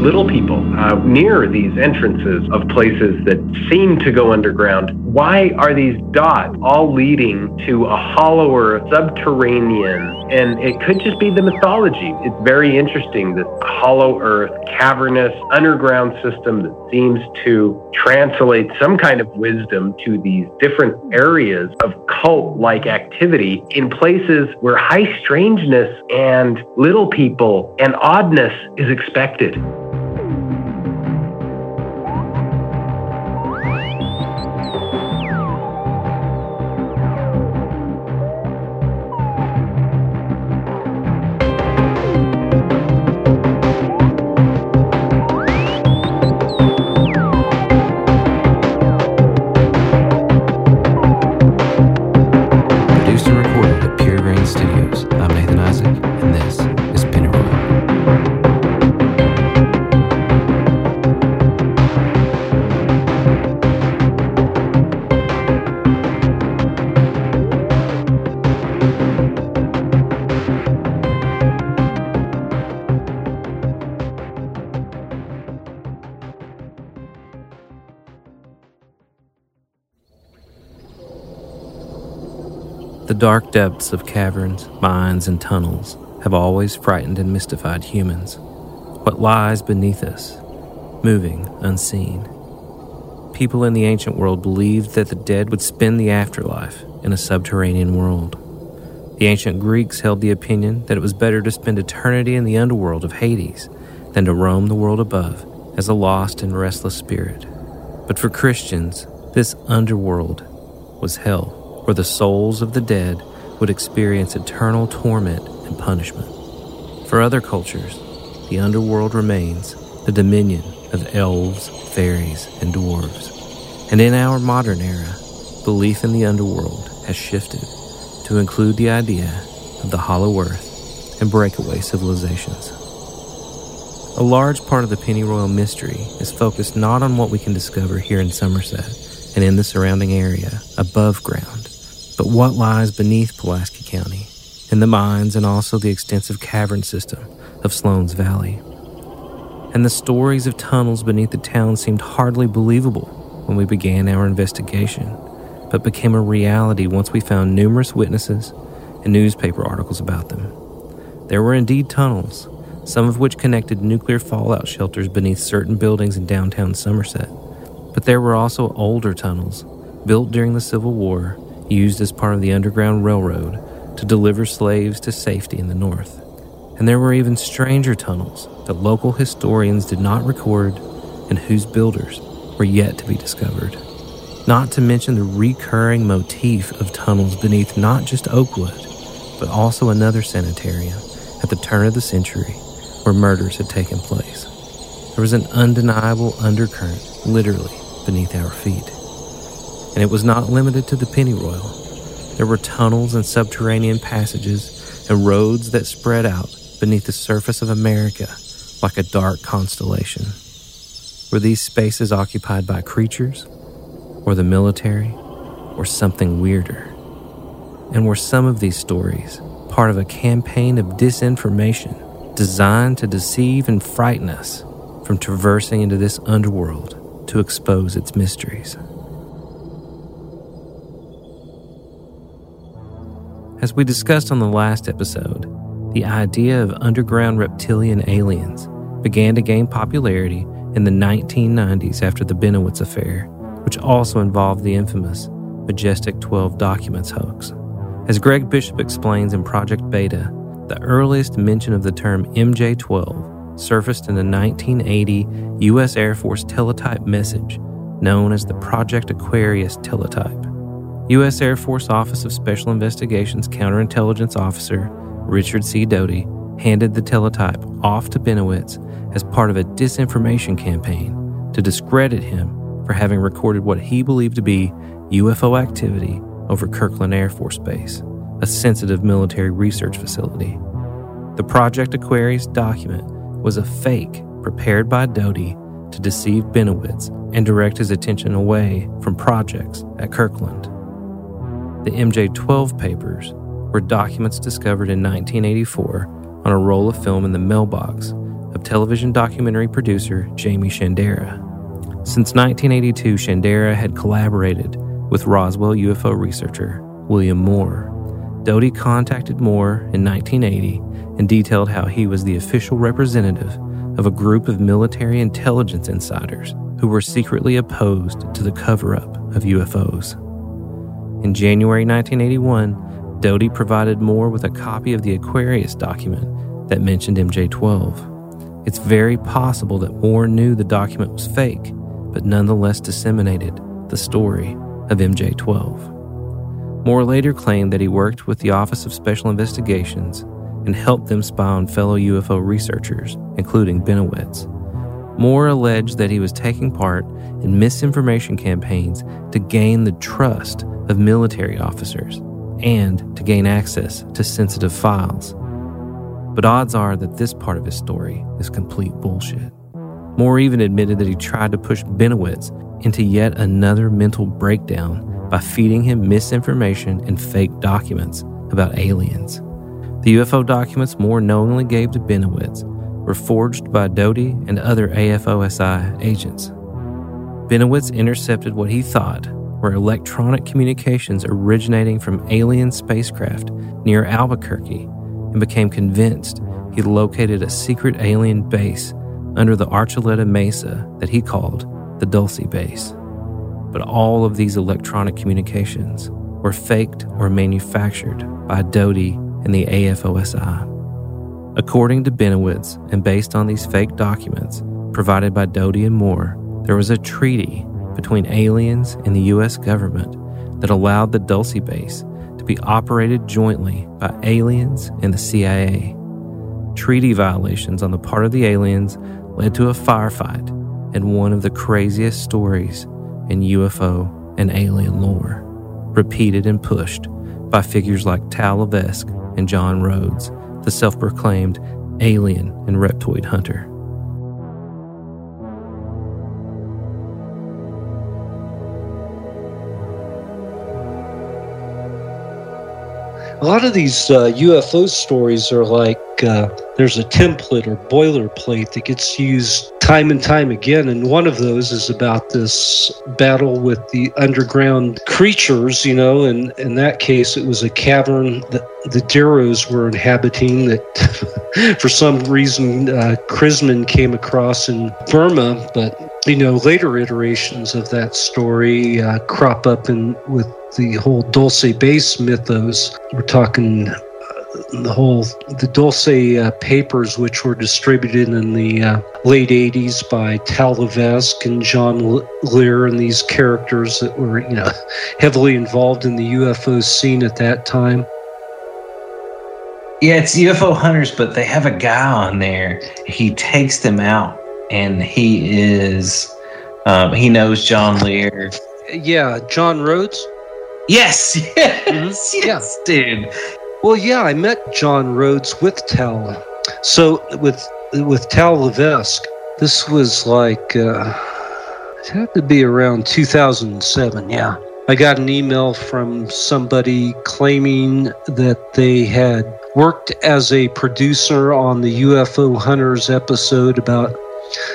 little people near these entrances of places that seem to go underground. Why are these dots all leading to a hollower subterranean? And it could just be the mythology. It's very interesting, this hollow earth, cavernous underground system that seems to translate some kind of wisdom to these different areas of cult-like activity in places where high strangeness and little people and oddness is expected. The dark depths of caverns, mines, and tunnels have always frightened and mystified humans. What lies beneath us, moving unseen. People in the ancient world believed that the dead would spend the afterlife in a subterranean world. The ancient Greeks held the opinion that it was better to spend eternity in the underworld of Hades than to roam the world above as a lost and restless spirit. But for Christians, this underworld was hell, where the souls of the dead would experience eternal torment and punishment. For other cultures, the underworld remains the dominion of elves, fairies, and dwarves. And in our modern era, belief in the underworld has shifted to include the idea of the hollow earth and breakaway civilizations. A large part of the Pennyroyal mystery is focused not on what we can discover here in Somerset and in the surrounding area above ground, but what lies beneath Pulaski County, in the mines and also the extensive cavern system of Sloan's Valley. And the stories of tunnels beneath the town seemed hardly believable when we began our investigation, but became a reality once we found numerous witnesses and newspaper articles about them. There were indeed tunnels, some of which connected nuclear fallout shelters beneath certain buildings in downtown Somerset, but there were also older tunnels built during the Civil War, used as part of the Underground Railroad to deliver slaves to safety in the north. And there were even stranger tunnels that local historians did not record and whose builders were yet to be discovered. Not to mention the recurring motif of tunnels beneath not just Oakwood, but also another sanitarium at the turn of the century where murders had taken place. There was an undeniable undercurrent literally beneath our feet. And it was not limited to the Pennyroyal. There were tunnels and subterranean passages and roads that spread out beneath the surface of America like a dark constellation. Were these spaces occupied by creatures, or the military, or something weirder? And were some of these stories part of a campaign of disinformation designed to deceive and frighten us from traversing into this underworld to expose its mysteries? As we discussed on the last episode, the idea of underground reptilian aliens began to gain popularity in the 1990s after the Bennewitz affair, which also involved the infamous Majestic 12 documents hoax. As Greg Bishop explains in Project Beta, the earliest mention of the term MJ-12 surfaced in the 1980 U.S. Air Force teletype message known as the Project Aquarius teletype. U.S. Air Force Office of Special Investigations Counterintelligence Officer Richard C. Doty handed the teletype off to Bennewitz as part of a disinformation campaign to discredit him for having recorded what he believed to be UFO activity over Kirtland Air Force Base, a sensitive military research facility. The Project Aquarius document was a fake prepared by Doty to deceive Bennewitz and direct his attention away from projects at Kirtland. The MJ-12 papers were documents discovered in 1984 on a roll of film in the mailbox of with television documentary producer Jamie Shandera. Since 1982, Shandera had collaborated with Roswell UFO researcher William Moore. Doty contacted Moore in 1980 and detailed how he was the official representative of a group of military intelligence insiders who were secretly opposed to the cover-up of UFOs. In January 1981, Doty provided Moore with a copy of the Aquarius document that mentioned MJ-12. It's very possible that Moore knew the document was fake, but nonetheless disseminated the story of MJ-12. Moore later claimed that he worked with the Office of Special Investigations and helped them spy on fellow UFO researchers, including Bennewitz. Moore alleged that he was taking part in misinformation campaigns to gain the trust of military officers and to gain access to sensitive files. But odds are that this part of his story is complete bullshit. Moore even admitted that he tried to push Bennewitz into yet another mental breakdown by feeding him misinformation and fake documents about aliens. The UFO documents Moore knowingly gave to Bennewitz were forged by Doty and other AFOSI agents. Bennewitz intercepted what he thought were electronic communications originating from alien spacecraft near Albuquerque and became convinced he located a secret alien base under the Archuleta Mesa that he called the Dulce Base. But all of these electronic communications were faked or manufactured by Doty and the AFOSI. According to Bennewitz, and based on these fake documents provided by Doty and Moore, there was a treaty between aliens and the U.S. government that allowed the Dulce Base to be operated jointly by aliens and the CIA. Treaty violations on the part of the aliens led to a firefight and one of the craziest stories in UFO and alien lore, repeated and pushed by figures like Tal Levesque and John Rhodes, the self-proclaimed alien and reptoid hunter. A lot of these UFO stories are like there's a template or boilerplate that gets used time and time again, and one of those is about this battle with the underground creatures, you know, and in that case it was a cavern that the Darrows were inhabiting that for some reason Chrisman came across in Burma, but, you know, later iterations of that story crop up in with the whole Dulce Base mythos. We're talking the Dulce papers, which were distributed in the late 80s by Tal Levesque and John Lear, and these characters that were, you know, heavily involved in the UFO scene at that time. Yeah, it's UFO hunters, but they have a guy on there. He takes them out, and he is he knows John Lear. Yeah, John Rhodes? Yes, yes, dude. Well, yeah, I met John Rhodes with Tal. So with Tal Levesque, this was like, it had to be around 2007, yeah. I got an email from somebody claiming that they had worked as a producer on the UFO Hunters episode about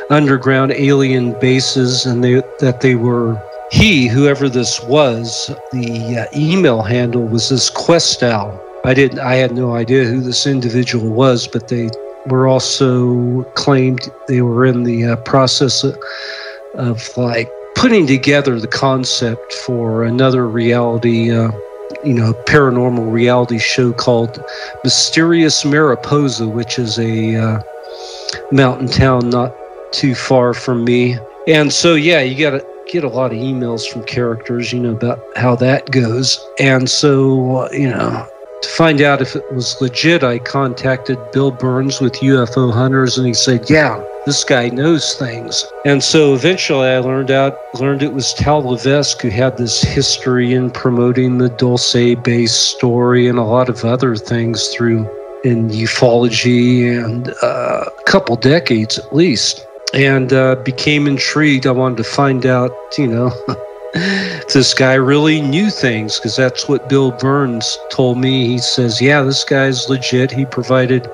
underground alien bases, and that they were... whoever this was, the email handle was this Questal. I had no idea who this individual was, but they were also claimed they were in the process of like putting together the concept for another reality, paranormal reality show called Mysterious Mariposa, which is a mountain town not too far from me. And so, yeah, you got to get a lot of emails from characters, you know, about how that goes. And so, to find out if it was legit, I contacted Bill Burns with UFO Hunters, and he said, yeah, this guy knows things. And so eventually I learned it was Tal Levesque who had this history in promoting the Dulce Base story and a lot of other things through in ufology and a couple decades at least. And became intrigued. I wanted to find out, this guy really knew things, because that's what Bill Burns told me. He says, yeah, this guy's legit. He provided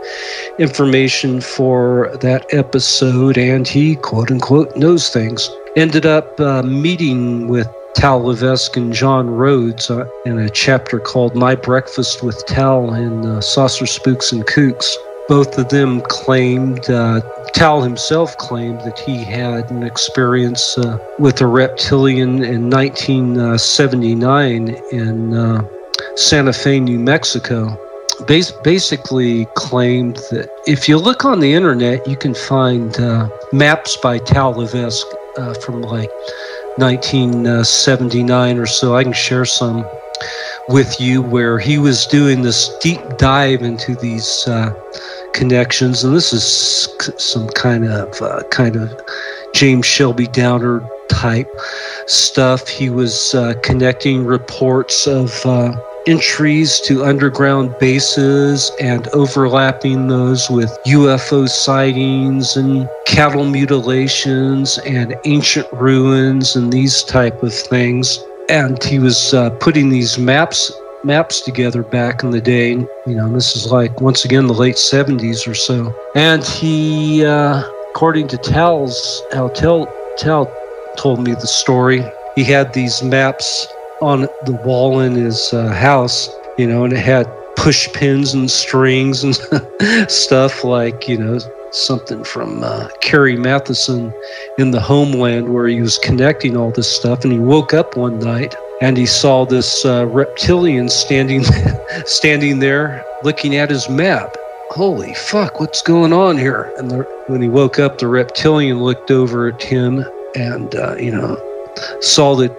information for that episode, and he, quote unquote, knows things. Ended up meeting with Tal Levesque and John Rhodes in a chapter called My Breakfast with Tal in Saucer Spooks and Kooks. Both of them claimed, Tal himself claimed, that he had an experience with a reptilian in 1979 in Santa Fe, New Mexico. Basically claimed that if you look on the internet, you can find maps by Tal Levesque from like 1979 or so. I can share some with you, where he was doing this deep dive into these connections, and this is some kind of James Shelby Downer type stuff. He was connecting reports of entries to underground bases and overlapping those with UFO sightings and cattle mutilations and ancient ruins and these type of things. And he was putting these maps together back in the day. You know, this is like, once again, the late 70s or so. And he, according to Tal told me the story, he had these maps on the wall in his house, you know, and it had push pins and strings and stuff like, you know, something from Carrie Matheson in the Homeland, where he was connecting all this stuff. And he woke up one night and he saw this reptilian standing there looking at his map. Holy fuck, what's going on here? And when he woke up, the reptilian looked over at him and, you know, saw that,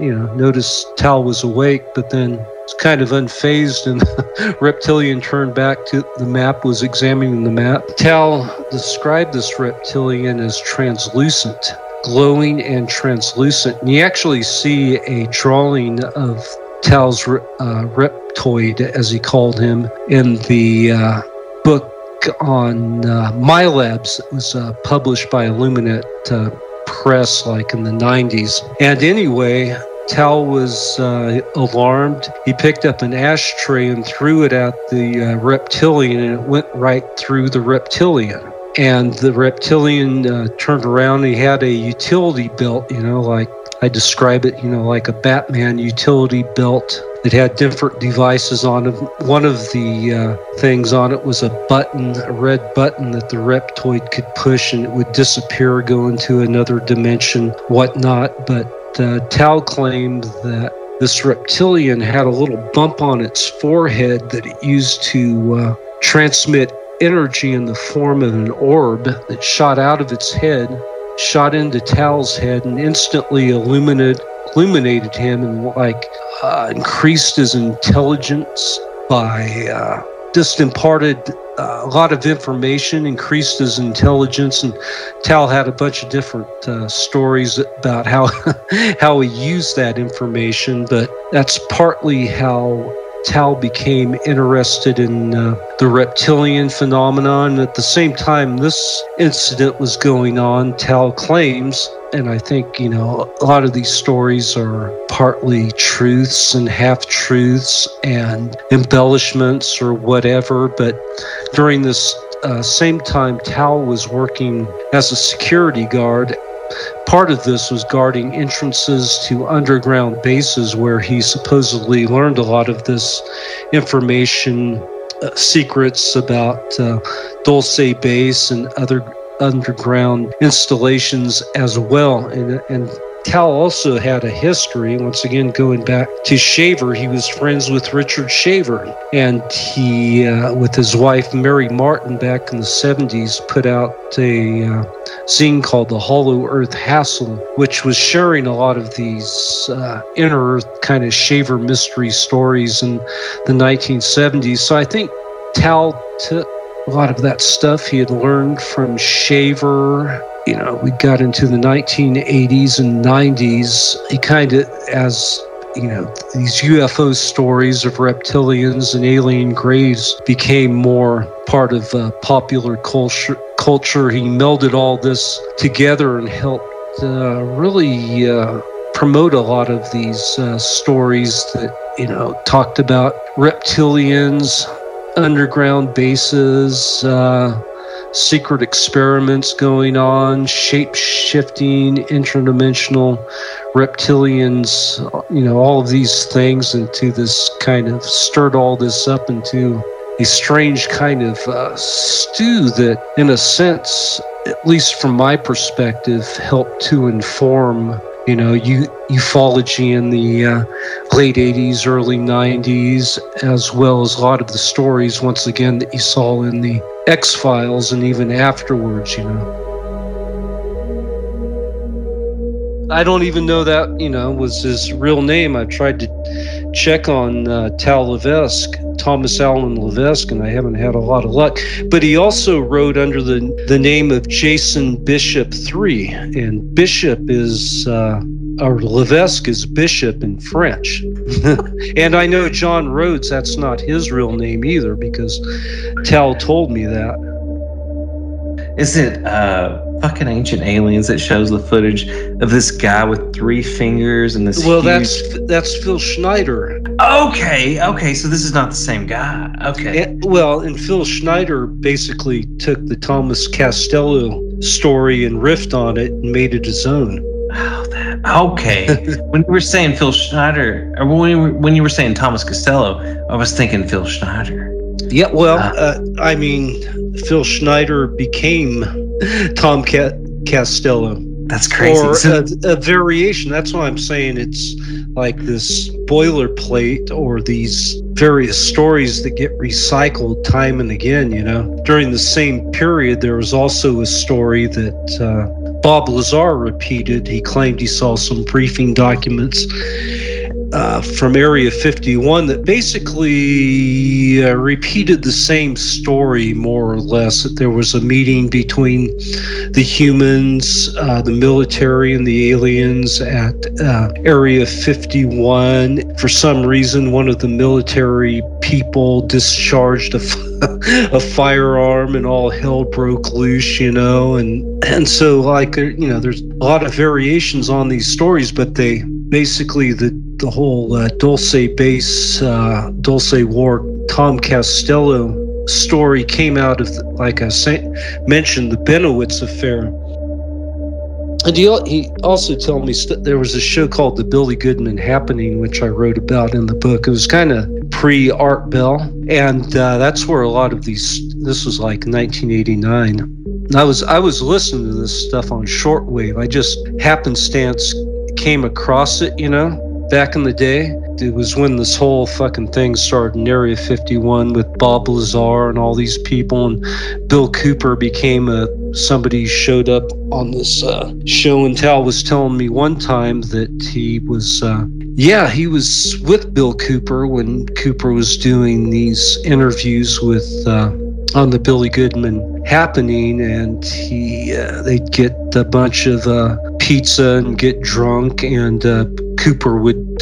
you know, noticed Tal was awake, but then was kind of unfazed, and the reptilian turned back to the map, was examining the map. Tal described this reptilian as translucent, glowing and translucent. And you actually see a drawing of Tal's reptoid, as he called him, in the book on My Labs that was published by Illuminate Press like in the 90s. And anyway, Tal was alarmed. He picked up an ashtray and threw it at the reptilian, and it went right through the reptilian. And the reptilian turned around. He had a utility belt, you know, like I describe it, you know, like a Batman utility belt. It had different devices on it. One of the things on it was a button, a red button that the reptoid could push, and it would disappear, go into another dimension, whatnot. But Tal claimed that this reptilian had a little bump on its forehead that it used to transmit energy in the form of an orb that shot out of its head, shot into Tal's head, and instantly illuminated him, and like increased his intelligence by just imparted a lot of information, increased his intelligence. And Tal had a bunch of different stories about how how he used that information, but that's partly how Tal became interested in the reptilian phenomenon. At the same time this incident was going on, Tal claims, and I think, you know, a lot of these stories are partly truths and half-truths and embellishments or whatever, but during this same time, Tal was working as a security guard. Part of this was guarding entrances to underground bases, where he supposedly learned a lot of this information, secrets about Dulce Base and other underground installations as well. And Tal also had a history, once again going back to Shaver. He was friends with Richard Shaver, and he with his wife Mary Martin back in the 70s put out a zine called The Hollow Earth Hassle, which was sharing a lot of these inner earth kind of Shaver mystery stories in the 1970s. So I think Tal took a lot of that stuff he had learned from Shaver. You know, we got into the 1980s and 90s. He kind of, as you know, these UFO stories of reptilians and alien graves became more part of popular culture. He melded all this together and helped really promote a lot of these stories that, you know, talked about reptilians, underground bases, secret experiments going on, shape-shifting, interdimensional reptilians, you know, all of these things, into this kind of, stirred all this up into a strange kind of stew that, in a sense, at least from my perspective, helped to inform, you know, ufology in the late 80s, early 90s, as well as a lot of the stories, once again, that you saw in the X-Files and even afterwards, you know. I don't even know that, you know, was his real name. I tried to check on Tal Levesque, Thomas Allen Levesque, and I haven't had a lot of luck. But he also wrote under the name of Jason Bishop III, and Bishop is, or Levesque is Bishop in French. And I know John Rhodes, that's not his real name either, because Tal told me that. Is it fucking Ancient Aliens that shows the footage of this guy with three fingers and this huge... Well, that's Phil Schneider. Okay, so this is not the same guy. Okay. And Phil Schneider basically took the Thomas Castello story and riffed on it and made it his own. Okay. When you were saying Phil Schneider, or when you were saying Thomas Castello, I was thinking Phil Schneider. Yeah, well, I mean, Phil Schneider became Tom Castello. That's crazy. Or a variation. That's why I'm saying it's like this boilerplate or these various stories that get recycled time and again, you know. During the same period, there was also a story that Bob Lazar repeated. He claimed he saw some briefing documents from Area 51 that basically repeated the same story, more or less, that there was a meeting between the humans, the military, and the aliens at Area 51. For some reason, one of the military people discharged a firearm and all hell broke loose, you know, and so, like, you know, there's a lot of variations on these stories, but they basically, the whole Dulce Base, Dulce War, Tom Castello story came out of, like I mentioned, the Bennewitz affair. And he also told me there was a show called The Billy Goodman Happening, which I wrote about in the book. It was kind of pre-Art Bell, and that's where a lot of these, this was like 1989. And I was listening to this stuff on shortwave. I just happenstance came across it, you know. Back in the day, it was when this whole fucking thing started in Area 51 with Bob Lazar and all these people, and Bill Cooper became somebody showed up on this show, and Tal was telling me one time that he was, he was with Bill Cooper when Cooper was doing these interviews with, on the Billy Goodman Happening, and he they'd get a bunch of pizza and get drunk, and Cooper would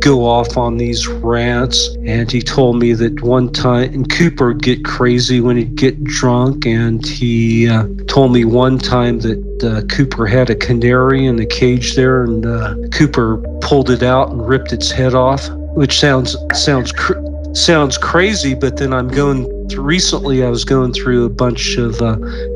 go off on these rants, and he told me that one time, and Cooper would get crazy when he'd get drunk, and he told me one time that Cooper had a canary in the cage there, and Cooper pulled it out and ripped its head off, which sounds crazy, but then recently I was going through a bunch of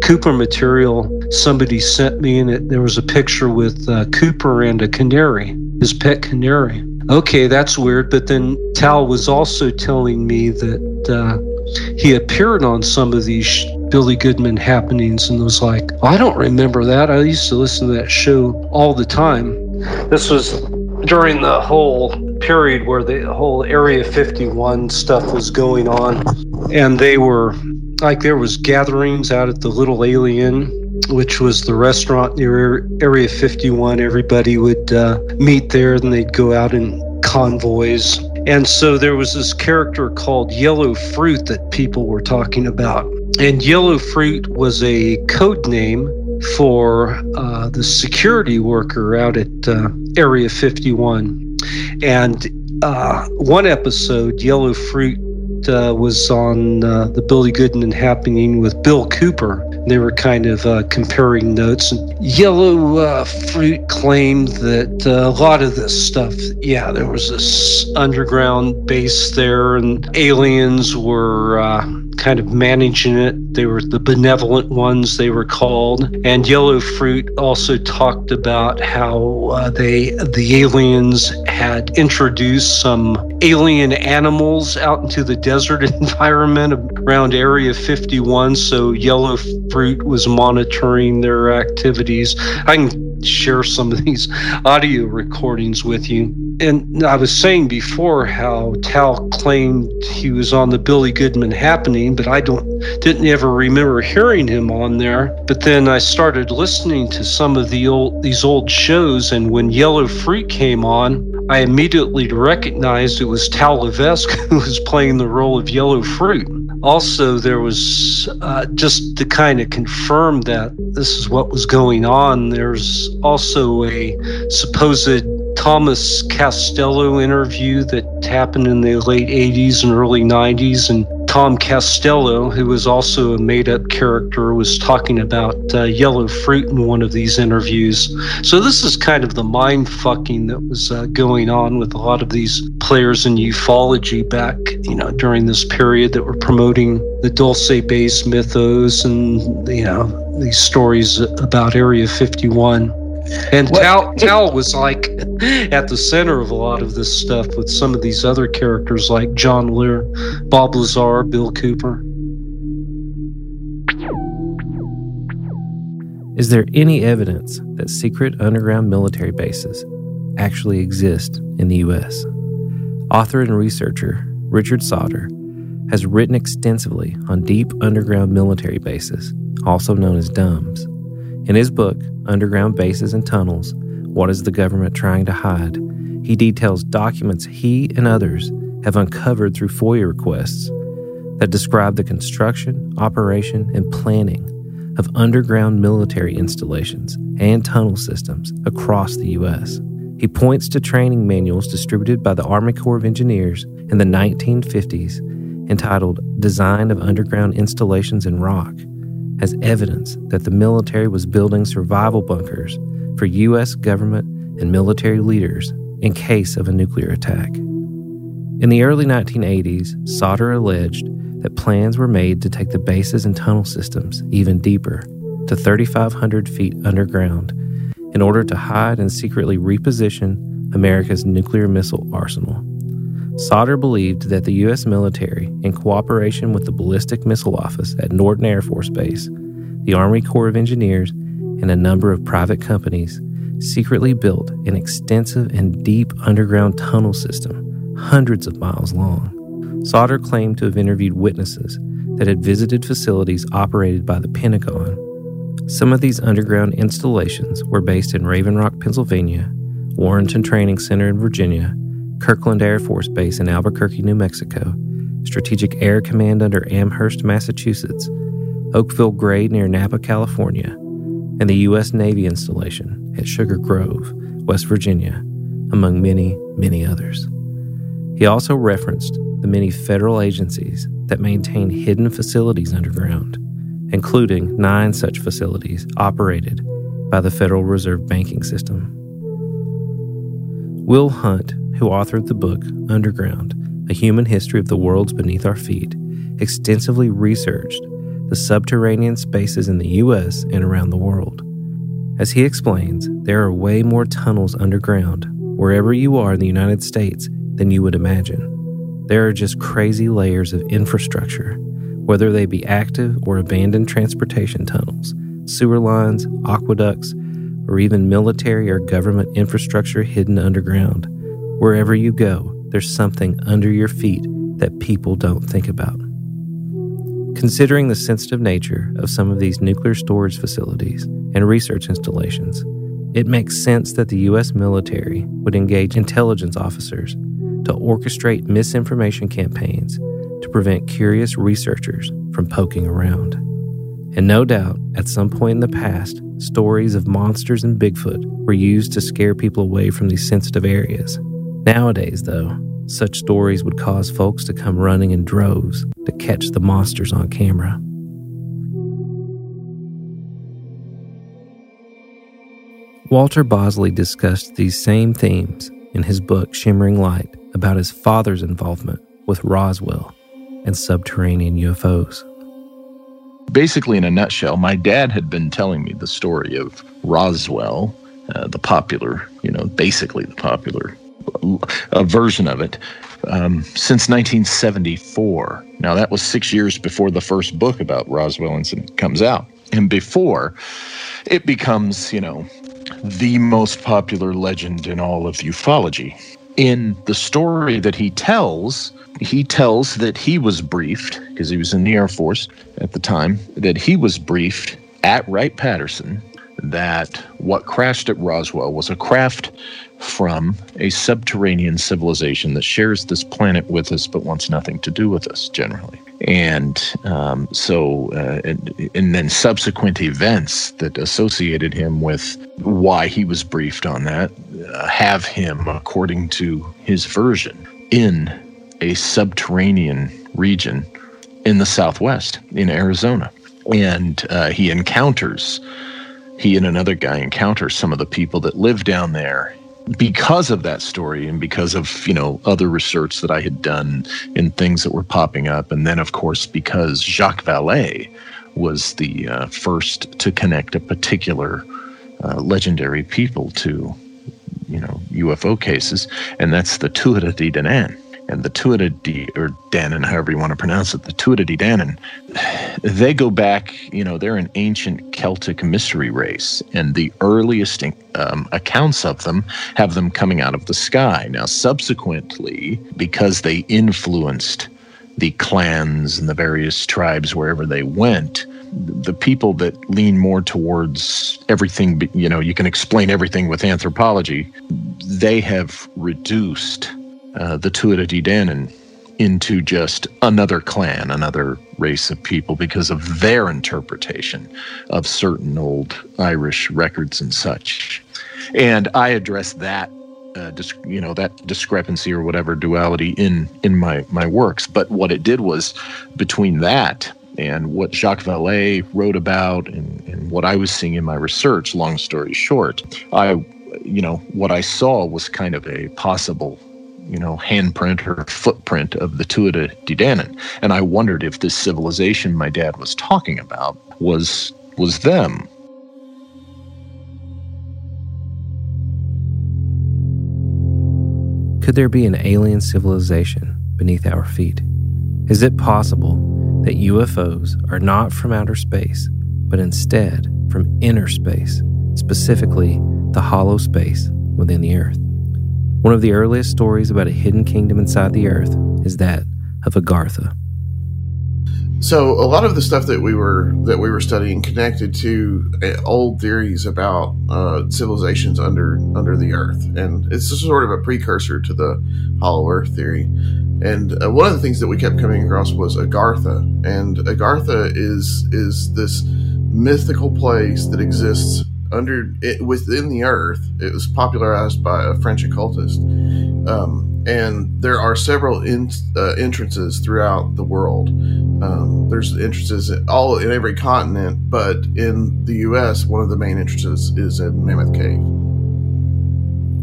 Cooper material somebody sent me, and there was a picture with Cooper and a canary, his pet canary. Okay, that's weird. But then Tal was also telling me that he appeared on some of these Billy Goodman Happenings, and was like, I don't remember that. I used to listen to that show all the time. This was during the whole period where the whole Area 51 stuff was going on, and they were, like, there was gatherings out at the Little Alien, which was the restaurant near Area 51. Everybody would meet there, then they'd go out in convoys. And so there was this character called Yellow Fruit that people were talking about. And Yellow Fruit was a code name for the security worker out at Area 51. And one episode, Yellow Fruit was on the Billy Goodman Happening with Bill Cooper. They were kind of comparing notes. Yellow Fruit claimed that a lot of this stuff, yeah, there was this underground base there, and aliens were kind of managing it. They were the benevolent ones, they were called. And Yellow Fruit also talked about how the aliens had introduced some alien animals out into the desert environment around Area 51. So Yellow Fruit was monitoring their activities. I can share some of these audio recordings with you. And I was saying before how Tal claimed he was on the Billy Goodman Happening, but I didn't ever remember hearing him on there. But then I started listening to some of these old shows, and when Yellow Fruit came on, I immediately recognized it was Tal Levesque who was playing the role of Yellow Fruit. Also, there was, just to kind of confirm that this is what was going on, there's also a supposed Thomas Castello interview that happened in the late 80s and early 90s, and Tom Castello, who was also a made-up character, was talking about Yellow Fruit in one of these interviews. So this is kind of the mind-fucking that was going on with a lot of these players in ufology back, during this period, that were promoting the Dulce Base mythos and, these stories about Area 51. And Tal was like at the center of a lot of this stuff with some of these other characters like John Lear, Bob Lazar, Bill Cooper. Is there any evidence that secret underground military bases actually exist in the U.S.? Author and researcher Richard Sauder has written extensively on deep underground military bases, also known as DUMBs. In his book, Underground Bases and Tunnels, What is the Government Trying to Hide?, he details documents he and others have uncovered through FOIA requests that describe the construction, operation, and planning of underground military installations and tunnel systems across the U.S. He points to training manuals distributed by the Army Corps of Engineers in the 1950s entitled Design of Underground Installations in Rock, as evidence that the military was building survival bunkers for U.S. government and military leaders in case of a nuclear attack. In the early 1980s, Sauder alleged that plans were made to take the bases and tunnel systems even deeper, to 3,500 feet underground, in order to hide and secretly reposition America's nuclear missile arsenal. Sauder believed that the U.S. military, in cooperation with the Ballistic Missile Office at Norton Air Force Base, the Army Corps of Engineers, and a number of private companies, secretly built an extensive and deep underground tunnel system hundreds of miles long. Sauder claimed to have interviewed witnesses that had visited facilities operated by the Pentagon. Some of these underground installations were based in Raven Rock, Pennsylvania, Warrenton Training Center in Virginia, Kirtland Air Force Base in Albuquerque, New Mexico, Strategic Air Command under Amherst, Massachusetts, Oakville Grade near Napa, California, and the U.S. Navy installation at Sugar Grove, West Virginia, among many, many others. He also referenced the many federal agencies that maintain hidden facilities underground, including 9 such facilities operated by the Federal Reserve Banking System. Will Hunt, who authored the book Underground, A Human History of the Worlds Beneath Our Feet, extensively researched the subterranean spaces in the U.S. and around the world. As he explains, there are way more tunnels underground, wherever you are in the United States, than you would imagine. There are just crazy layers of infrastructure, whether they be active or abandoned transportation tunnels, sewer lines, aqueducts, or even military or government infrastructure hidden underground. Wherever you go, there's something under your feet that people don't think about. Considering the sensitive nature of some of these nuclear storage facilities and research installations, it makes sense that the U.S. military would engage intelligence officers to orchestrate misinformation campaigns to prevent curious researchers from poking around. And no doubt, at some point in the past, stories of monsters and Bigfoot were used to scare people away from these sensitive areas. Nowadays, though, such stories would cause folks to come running in droves to catch the monsters on camera. Walter Bosley discussed these same themes in his book Shimmering Light about his father's involvement with Roswell and subterranean UFOs. Basically, in a nutshell, my dad had been telling me the story of Roswell, the popular version of it, since 1974. Now, that was 6 years before the first book about Roswell incident comes out, and before it becomes, the most popular legend in all of ufology. In the story that he tells that he was briefed, because he was in the Air Force at the time, that he was briefed at Wright-Patterson that what crashed at Roswell was a craft from a subterranean civilization that shares this planet with us but wants nothing to do with us generally. And then subsequent events that associated him with why he was briefed on that have him, according to his version, in a subterranean region in the Southwest, in Arizona. And he and another guy encounter some of the people that live down there. Because of that story and because of, other research that I had done and things that were popping up. And then, of course, because Jacques Vallée was the first to connect a particular legendary people to, UFO cases. And that's the Tuatha Dé Danann. And the Tuatha Dé, or Danann, however you want to pronounce it, the Tuatha Dé Danann, they go back, they're an ancient Celtic mystery race, and the earliest accounts of them have them coming out of the sky. Now, subsequently, because they influenced the clans and the various tribes wherever they went, the people that lean more towards everything, you can explain everything with anthropology, they have reduced the Tuatha Dé Danann into just another clan, another race of people because of their interpretation of certain old Irish records and such. And I address that, that discrepancy or whatever duality in my works. But what it did was between that and what Jacques Vallée wrote about and what I was seeing in my research, long story short, what I saw was kind of a possible handprint or footprint of the Tuatha Dé Danann. And I wondered if this civilization my dad was talking about was them. Could there be an alien civilization beneath our feet? Is it possible that UFOs are not from outer space, but instead from inner space, specifically the hollow space within the Earth? One of the earliest stories about a hidden kingdom inside the Earth is that of Agartha. So a lot of the stuff that we were studying connected to old theories about civilizations under the Earth, and it's just sort of a precursor to the Hollow Earth theory. And one of the things that we kept coming across was Agartha, and Agartha is this mythical place that exists within the Earth. It was popularized by a French occultist, and there are several entrances throughout the world. There's entrances in every continent, but in the U.S., one of the main entrances is in Mammoth Cave.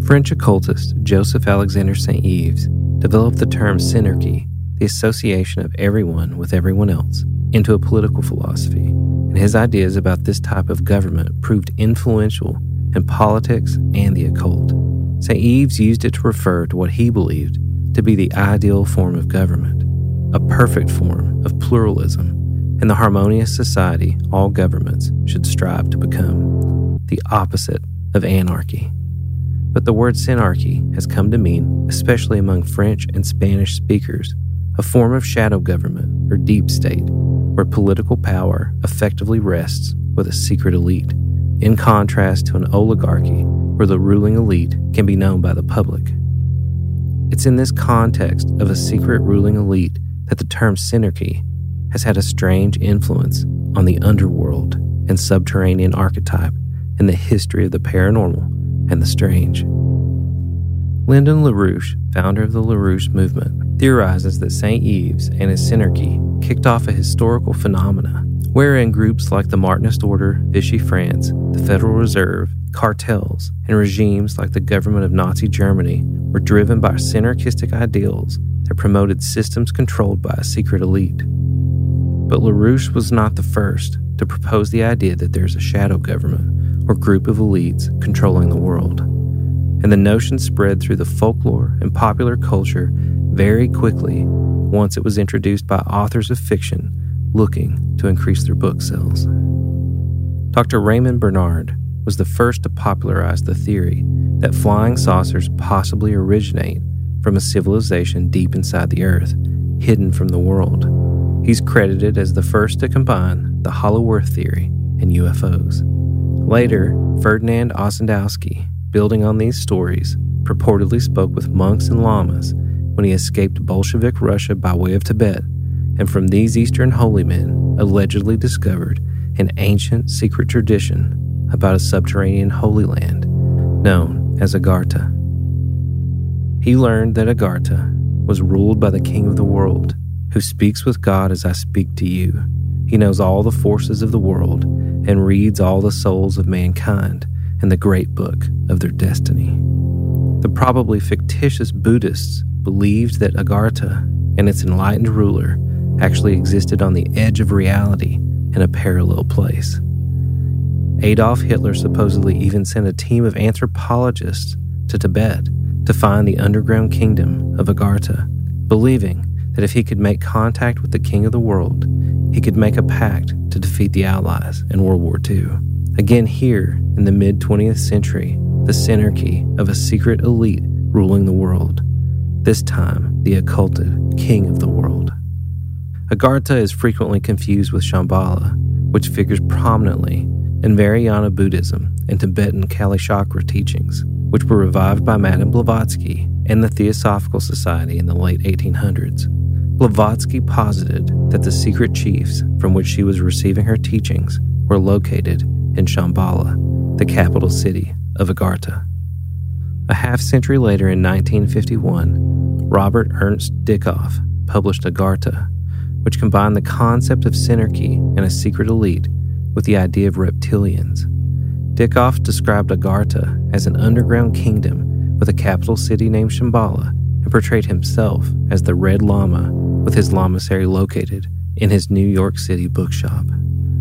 French occultist Joseph Alexander St. Ives developed the term synarchy, the association of everyone with everyone else, into a political philosophy. And his ideas about this type of government proved influential in politics and the occult. St. Ives used it to refer to what he believed to be the ideal form of government, a perfect form of pluralism, and the harmonious society all governments should strive to become, the opposite of anarchy. But the word synarchy has come to mean, especially among French and Spanish speakers, a form of shadow government or deep state, where political power effectively rests with a secret elite, in contrast to an oligarchy where the ruling elite can be known by the public. It's in this context of a secret ruling elite that the term synarchy has had a strange influence on the underworld and subterranean archetype in the history of the paranormal and the strange. Lyndon LaRouche, founder of the LaRouche movement, theorizes that St. Ives and his synarchy kicked off a historical phenomena, wherein groups like the Martinist Order, Vichy France, the Federal Reserve, cartels, and regimes like the government of Nazi Germany were driven by synarchistic ideals that promoted systems controlled by a secret elite. But LaRouche was not the first to propose the idea that there's a shadow government or group of elites controlling the world. And the notion spread through the folklore and popular culture very quickly once it was introduced by authors of fiction looking to increase their book sales. Dr. Raymond Bernard was the first to popularize the theory that flying saucers possibly originate from a civilization deep inside the earth, hidden from the world. He's credited as the first to combine the hollow earth theory and UFOs. Later, Ferdinand Ossendowski, building on these stories, purportedly spoke with monks and lamas when he escaped Bolshevik Russia by way of Tibet, and from these Eastern holy men allegedly discovered an ancient secret tradition about a subterranean holy land known as Agartha. He learned that Agartha was ruled by the king of the world, who speaks with God as I speak to you. He knows all the forces of the world and reads all the souls of mankind in the great book of their destiny. The probably fictitious Buddhists believed that Agartha and its enlightened ruler actually existed on the edge of reality in a parallel place. Adolf Hitler supposedly even sent a team of anthropologists to Tibet to find the underground kingdom of Agartha, believing that if he could make contact with the king of the world, he could make a pact to defeat the Allies in World War II. Again, here in the mid-20th century, the synarchy of a secret elite ruling the world, this time the occulted king of the world. Agartha is frequently confused with Shambhala, which figures prominently in Vajrayana Buddhism and Tibetan Kali Chakra teachings, which were revived by Madame Blavatsky and the Theosophical Society in the late 1800s. Blavatsky posited that the secret chiefs from which she was receiving her teachings were located in Shambhala, the capital city of Agartha. A half-century later in 1951, Robert Ernst Dickhoff published Agartha, which combined the concept of synarchy and a secret elite with the idea of reptilians. Dickhoff described Agartha as an underground kingdom with a capital city named Shambhala, and portrayed himself as the Red Lama with his lamasery located in his New York City bookshop.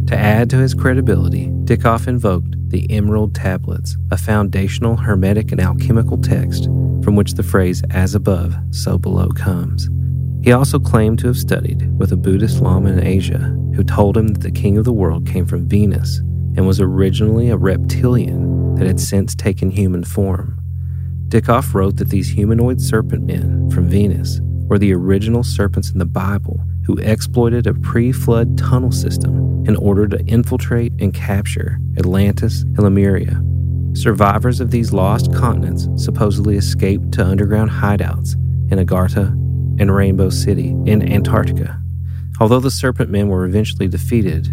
To add to his credibility, Dickhoff invoked the Emerald Tablets, a foundational hermetic and alchemical text from which the phrase "as above, so below" comes. He also claimed to have studied with a Buddhist lama in Asia who told him that the king of the world came from Venus and was originally a reptilian that had since taken human form. Dickhoff wrote that these humanoid serpent men from Venus were the original serpents in the Bible who exploited a pre-flood tunnel system in order to infiltrate and capture Atlantis and Lemuria. Survivors of these lost continents supposedly escaped to underground hideouts in Agartha and Rainbow City in Antarctica. Although the serpent men were eventually defeated,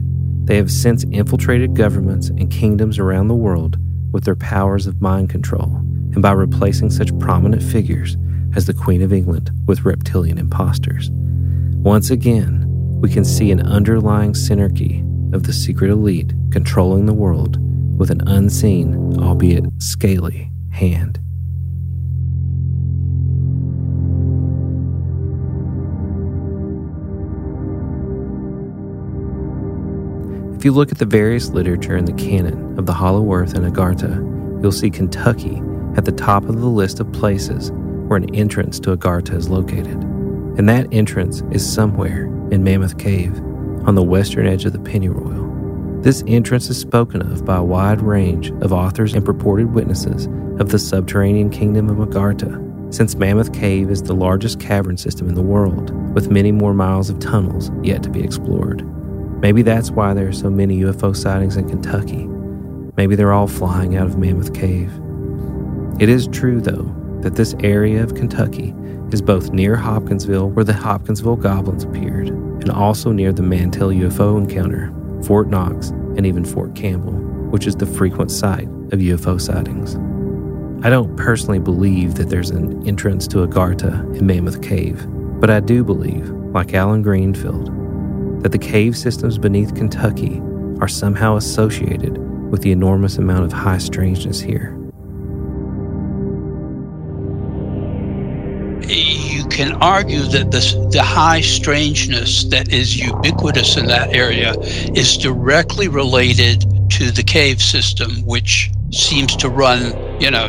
they have since infiltrated governments and kingdoms around the world with their powers of mind control, and by replacing such prominent figures as the Queen of England with reptilian imposters. Once again, we can see an underlying synarchy of the secret elite controlling the world with an unseen, albeit scaly, hand. If you look at the various literature in the canon of the Hollow Earth and Agartha, you'll see Kentucky at the top of the list of places where an entrance to Agartha is located. And that entrance is somewhere in Mammoth Cave, on the western edge of the Pennyroyal. This entrance is spoken of by a wide range of authors and purported witnesses of the subterranean kingdom of Agartha, since Mammoth Cave is the largest cavern system in the world, with many more miles of tunnels yet to be explored. Maybe that's why there are so many UFO sightings in Kentucky. Maybe they're all flying out of Mammoth Cave. It is true, though, that this area of Kentucky is both near Hopkinsville, where the Hopkinsville goblins appeared, and also near the Mantell UFO encounter, Fort Knox, and even Fort Campbell, which is the frequent site of UFO sightings. I don't personally believe that there's an entrance to Agartha in Mammoth Cave, but I do believe, like Alan Greenfield, that the cave systems beneath Kentucky are somehow associated with the enormous amount of high strangeness here. You can argue that the high strangeness that is ubiquitous in that area is directly related to the cave system, which seems to run,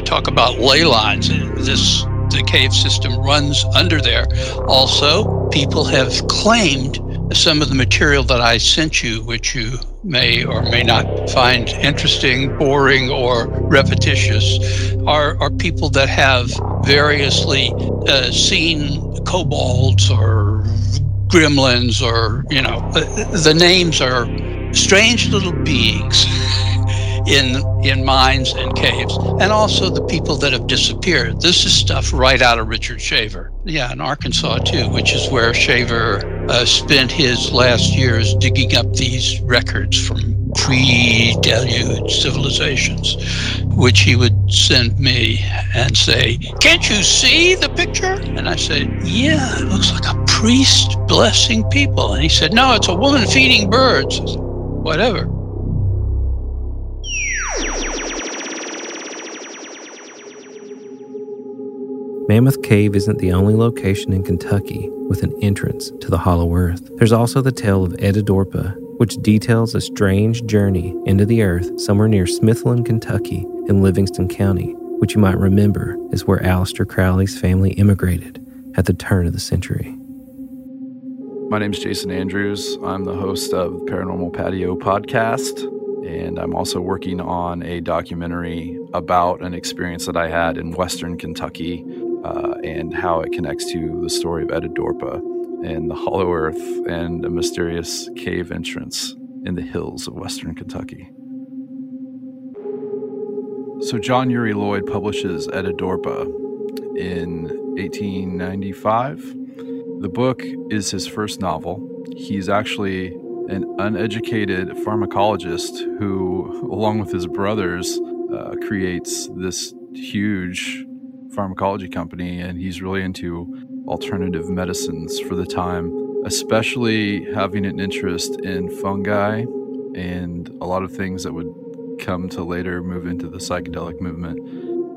talk about ley lines. The cave system runs under there. Also, people have claimed some of the material that I sent you, which you may or may not find interesting, boring, or repetitious, are people that have variously seen kobolds or gremlins or, the names are strange little beings in mines and caves, and also the people that have disappeared. This is stuff right out of Richard Shaver. Yeah, in Arkansas too, which is where Shaver spent his last years digging up these records from pre-deluge civilizations, which he would send me and say, "Can't you see the picture?" And I said, "Yeah, it looks like a priest blessing people." And he said, "No, it's a woman feeding birds." I said, whatever. Mammoth Cave isn't the only location in Kentucky with an entrance to the Hollow Earth. There's also the tale of Etidorhpa, which details a strange journey into the earth somewhere near Smithland, Kentucky, in Livingston County, which you might remember is where Aleister Crowley's family immigrated at the turn of the century. My name's Jason Andrews. I'm the host of the Paranormal Patio podcast, and I'm also working on a documentary about an experience that I had in Western Kentucky, and how it connects to the story of Etidorhpa and the Hollow Earth and a mysterious cave entrance in the hills of Western Kentucky. So John Uri Lloyd publishes Etidorhpa in 1895. The book is his first novel. He's actually an uneducated pharmacologist who, along with his brothers, creates this huge pharmacology company, and he's really into alternative medicines for the time, especially having an interest in fungi and a lot of things that would come to later move into the psychedelic movement.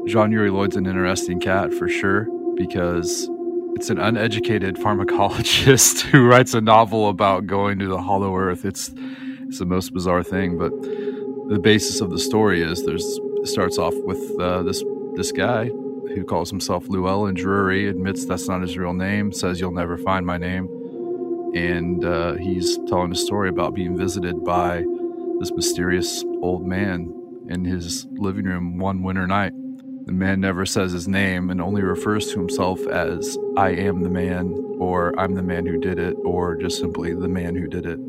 John Uri Lloyd's an interesting cat for sure, because it's an uneducated pharmacologist who writes a novel about going to the Hollow Earth. It's the most bizarre thing, but the basis of the story is it starts off with this guy who calls himself Llewellyn Drury, admits that's not his real name, says you'll never find my name. And he's telling a story about being visited by this mysterious old man in his living room one winter night. The man never says his name and only refers to himself as "I am the man," or "I'm the man who did it," or just simply "the man who did it."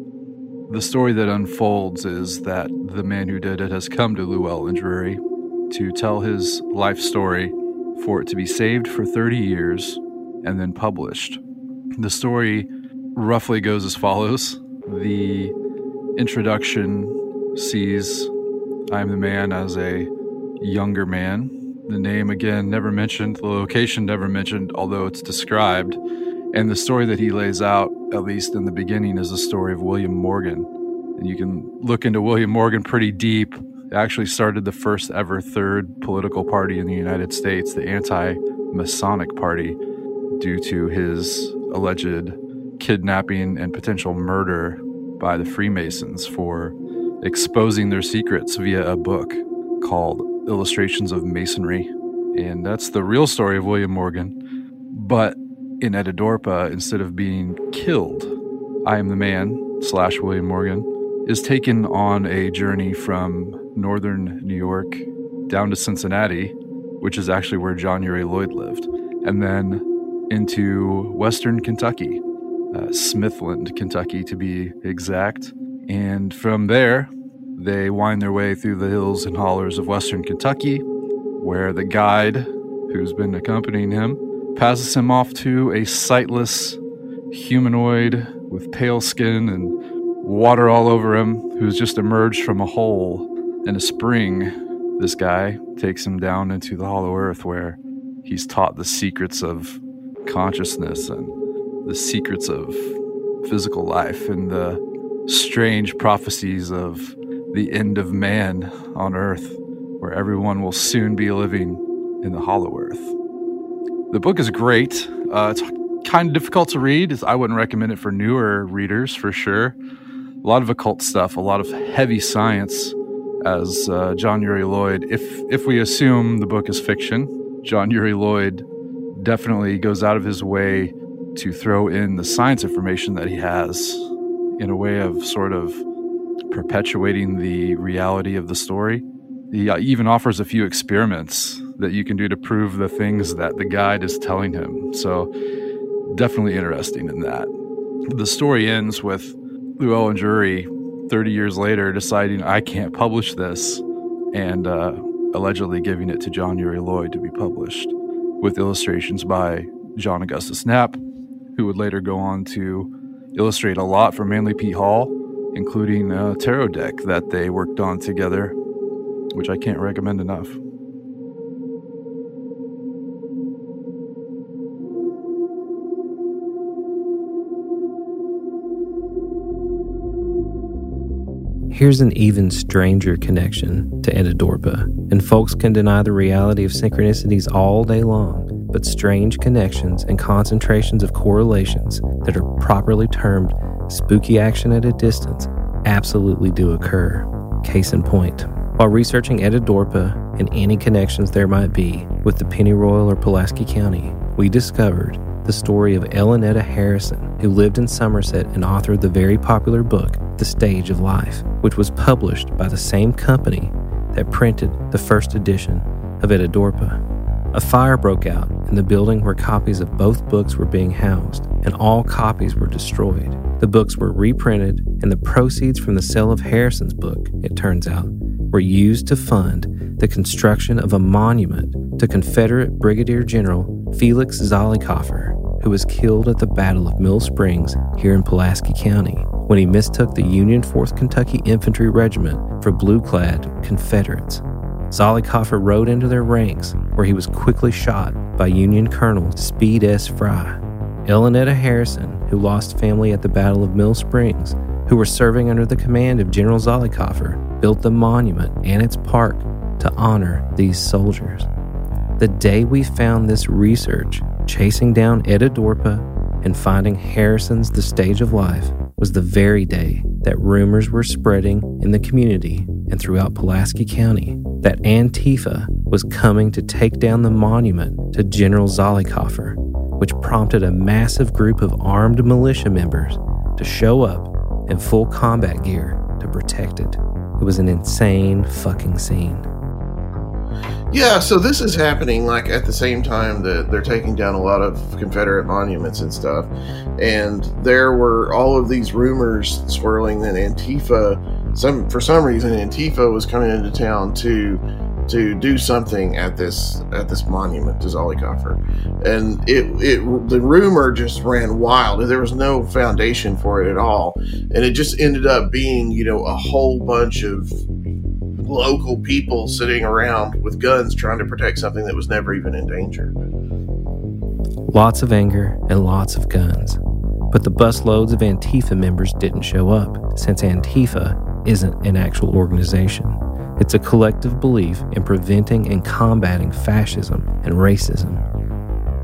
The story that unfolds is that the man who did it has come to Llewellyn Drury to tell his life story, for it to be saved for 30 years and then published. The story roughly goes as follows. The introduction sees "I am the man" as a younger man. The name, again, never mentioned. The location never mentioned, although it's described. And the story that he lays out, at least in the beginning, is the story of William Morgan. And you can look into William Morgan pretty deep. Actually started the first ever third political party in the United States, the anti-Masonic party, due to his alleged kidnapping and potential murder by the Freemasons for exposing their secrets via a book called Illustrations of Masonry. And that's the real story of William Morgan. But in Etidorhpa, instead of being killed, I am the man / William Morgan is taken on a journey from northern New York down to Cincinnati, which is actually where John Uri Lloyd lived, and then into western Kentucky, Smithland, Kentucky to be exact. And from there, they wind their way through the hills and hollers of western Kentucky, where the guide who's been accompanying him passes him off to a sightless humanoid with pale skin and water all over him, who's just emerged from a hole in a spring. This guy takes him down into the Hollow Earth, where he's taught the secrets of consciousness and the secrets of physical life and the strange prophecies of the end of man on Earth, where everyone will soon be living in the hollow Earth. The book is great. It's kind of difficult to read. I wouldn't recommend it for newer readers, for sure. A lot of occult stuff, a lot of heavy science, as John Uri Lloyd, if we assume the book is fiction, John Uri Lloyd definitely goes out of his way to throw in the science information that he has in a way of sort of perpetuating the reality of the story. He even offers a few experiments that you can do to prove the things that the guide is telling him. So definitely interesting in that. The story ends with Llewellyn Drury 30 years later deciding I can't publish this and allegedly giving it to John Uri Lloyd to be published with illustrations by John Augustus Knapp, who would later go on to illustrate a lot for Manly P. Hall, including a tarot deck that they worked on together, which I can't recommend enough. Here's an even stranger connection to Etidorhpa, and folks can deny the reality of synchronicities all day long, but strange connections and concentrations of correlations that are properly termed spooky action at a distance absolutely do occur. Case in point, while researching Etidorhpa and any connections there might be with the Pennyroyal or Pulaski County, we discovered the story of Elinetta Harrison, who lived in Somerset and authored the very popular book The Stage of Life, which was published by the same company that printed the first edition of Etidorhpa. A fire broke out in the building where copies of both books were being housed, and all copies were destroyed. The books were reprinted, and the proceeds from the sale of Harrison's book, it turns out, were used to fund the construction of a monument to Confederate Brigadier General Felix Zollicoffer, who was killed at the Battle of Mill Springs here in Pulaski County, when he mistook the Union 4th Kentucky Infantry Regiment for blue-clad Confederates. Zollicoffer rode into their ranks, where he was quickly shot by Union Colonel Speed S. Fry. Elinetta Harrison, who lost family at the Battle of Mill Springs, who were serving under the command of General Zollicoffer, built the monument and its park to honor these soldiers. The day we found this research, chasing down Etidorhpa and finding Harrison's The Stage of Life, was the very day that rumors were spreading in the community and throughout Pulaski County that Antifa was coming to take down the monument to General Zollicoffer, which prompted a massive group of armed militia members to show up in full combat gear to protect it. It was an insane fucking scene. Yeah, so this is happening like at the same time that they're taking down a lot of Confederate monuments and stuff. And there were all of these rumors swirling that Antifa, for some reason Antifa was coming into town to do something at this monument to Zollicoffer. And the rumor just ran wild. There was no foundation for it at all. And it just ended up being, a whole bunch of local people sitting around with guns trying to protect something that was never even in danger. Lots of anger and lots of guns. But the busloads of Antifa members didn't show up, since Antifa isn't an actual organization. It's a collective belief in preventing and combating fascism and racism.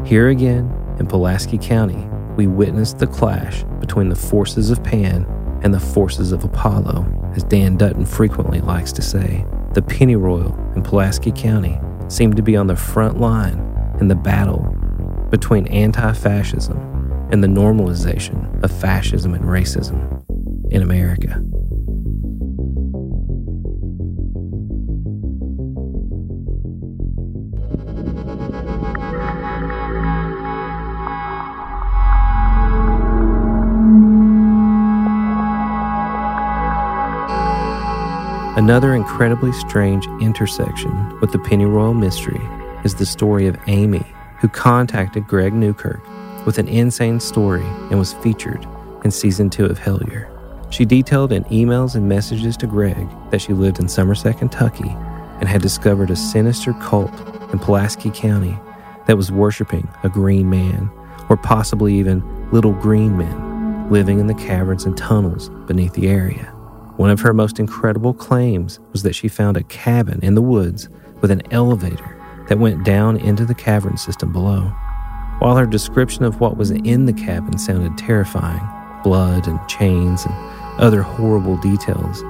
Here again, in Pulaski County, we witnessed the clash between the forces of Pan and the forces of Apollo, as Dan Dutton frequently likes to say. The Pennyroyal in Pulaski County seemed to be on the front line in the battle between anti-fascism and the normalization of fascism and racism in America. Another incredibly strange intersection with the Pennyroyal mystery is the story of Amy, who contacted Greg Newkirk with an insane story and was featured in Season 2 of Hellier. She detailed in emails and messages to Greg that she lived in Somerset, Kentucky, and had discovered a sinister cult in Pulaski County that was worshiping a green man, or possibly even little green men, living in the caverns and tunnels beneath the area. One of her most incredible claims was that she found a cabin in the woods with an elevator that went down into the cavern system below. While her description of what was in the cabin sounded terrifying, blood and chains and other horrible details,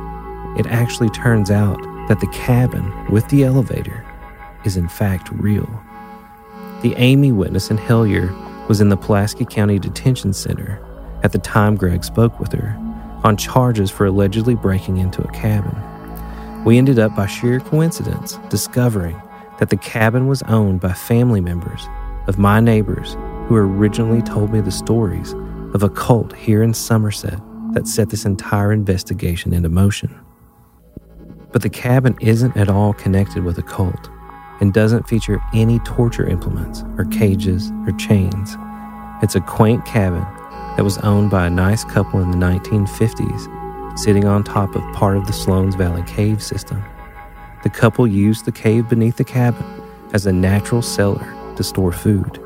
it actually turns out that the cabin with the elevator is in fact real. The Amy witness in Hellier was in the Pulaski County Detention Center at the time Greg spoke with her, on charges for allegedly breaking into a cabin. We ended up, by sheer coincidence, discovering that the cabin was owned by family members of my neighbors who originally told me the stories of a cult here in Somerset that set this entire investigation into motion. But the cabin isn't at all connected with a cult and doesn't feature any torture implements or cages or chains. It's a quaint cabin that was owned by a nice couple in the 1950s, sitting on top of part of the Sloanes Valley cave system. The couple used the cave beneath the cabin as a natural cellar to store food,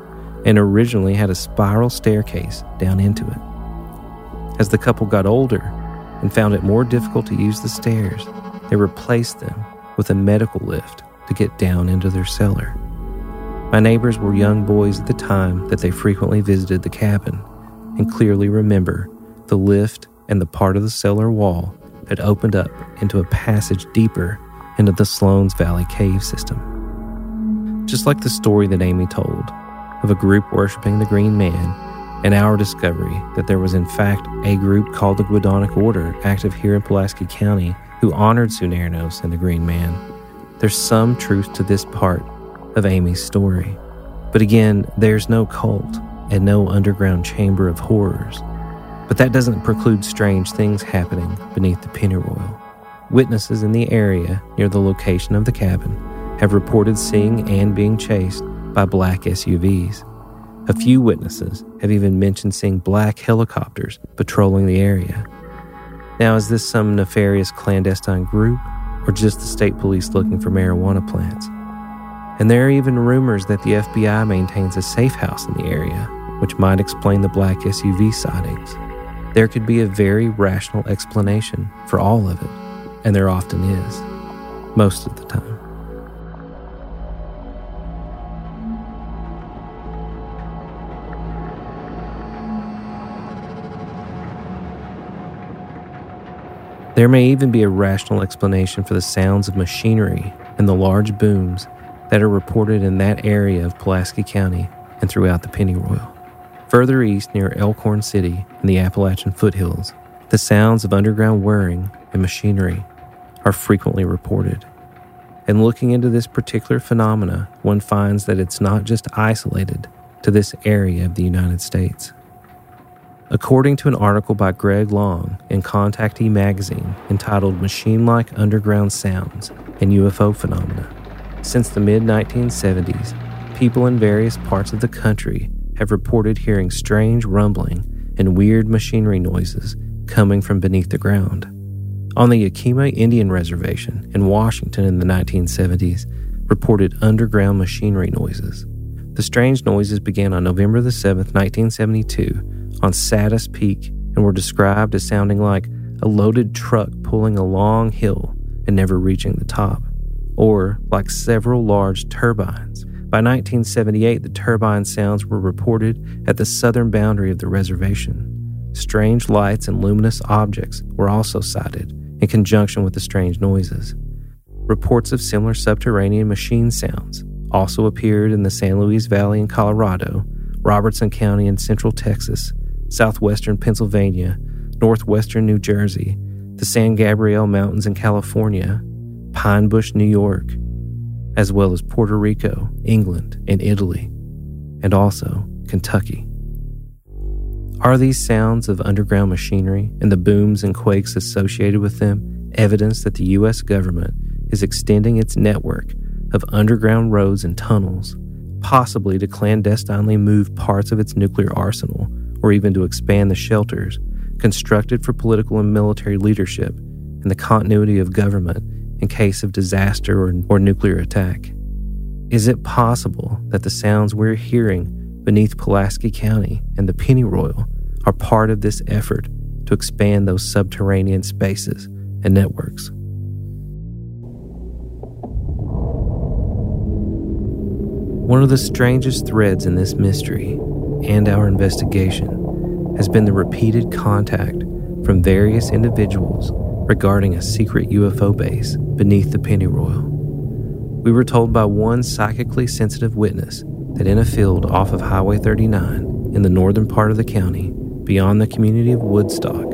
and originally had a spiral staircase down into it. As the couple got older and found it more difficult to use the stairs, they replaced them with a medical lift to get down into their cellar. My neighbors were young boys at the time that they frequently visited the cabin, and clearly remember the lift and the part of the cellar wall that opened up into a passage deeper into the Sloanes Valley cave system. Just like the story that Amy told of a group worshiping the Green Man, and our discovery that there was in fact a group called the Guadonic Order active here in Pulaski County who honored Sunarinos and the Green Man, there's some truth to this part of Amy's story. But again, there's no cult and no underground chamber of horrors. But that doesn't preclude strange things happening beneath the Pennyroyal. Witnesses in the area near the location of the cabin have reported seeing and being chased by black SUVs. A few witnesses have even mentioned seeing black helicopters patrolling the area. Now, is this some nefarious clandestine group or just the state police looking for marijuana plants? And there are even rumors that the FBI maintains a safe house in the area, which might explain the black SUV sightings. There could be a very rational explanation for all of it, and there often is, most of the time. There may even be a rational explanation for the sounds of machinery and the large booms that are reported in that area of Pulaski County and throughout the Pennyroyal. Further east near Elkhorn City in the Appalachian foothills, the sounds of underground whirring and machinery are frequently reported. And looking into this particular phenomena, one finds that it's not just isolated to this area of the United States. According to an article by Greg Long in Contactee magazine entitled Machine-Like Underground Sounds and UFO Phenomena, since the mid-1970s, people in various parts of the country have reported hearing strange rumbling and weird machinery noises coming from beneath the ground. On the Yakima Indian Reservation in Washington in the 1970s, reported underground machinery noises. The strange noises began on November the 7th, 1972, on Saddis Peak and were described as sounding like a loaded truck pulling a long hill and never reaching the top, or like several large turbines. By 1978, the turbine sounds were reported at the southern boundary of the reservation. Strange lights and luminous objects were also sighted in conjunction with the strange noises. Reports of similar subterranean machine sounds also appeared in the San Luis Valley in Colorado, Robertson County in central Texas, southwestern Pennsylvania, northwestern New Jersey, the San Gabriel Mountains in California, Pine Bush, New York, as well as Puerto Rico, England, and Italy, and also Kentucky. Are these sounds of underground machinery and the booms and quakes associated with them evidence that the U.S. government is extending its network of underground roads and tunnels, possibly to clandestinely move parts of its nuclear arsenal, or even to expand the shelters constructed for political and military leadership and the continuity of government in case of disaster or nuclear attack? Is it possible that the sounds we're hearing beneath Pulaski County and the Pennyroyal are part of this effort to expand those subterranean spaces and networks. One of the strangest threads in this mystery and our investigation has been the repeated contact from various individuals regarding a secret UFO base beneath the Pennyroyal. We were told by one psychically sensitive witness that in a field off of Highway 39 in the northern part of the county, beyond the community of Woodstock,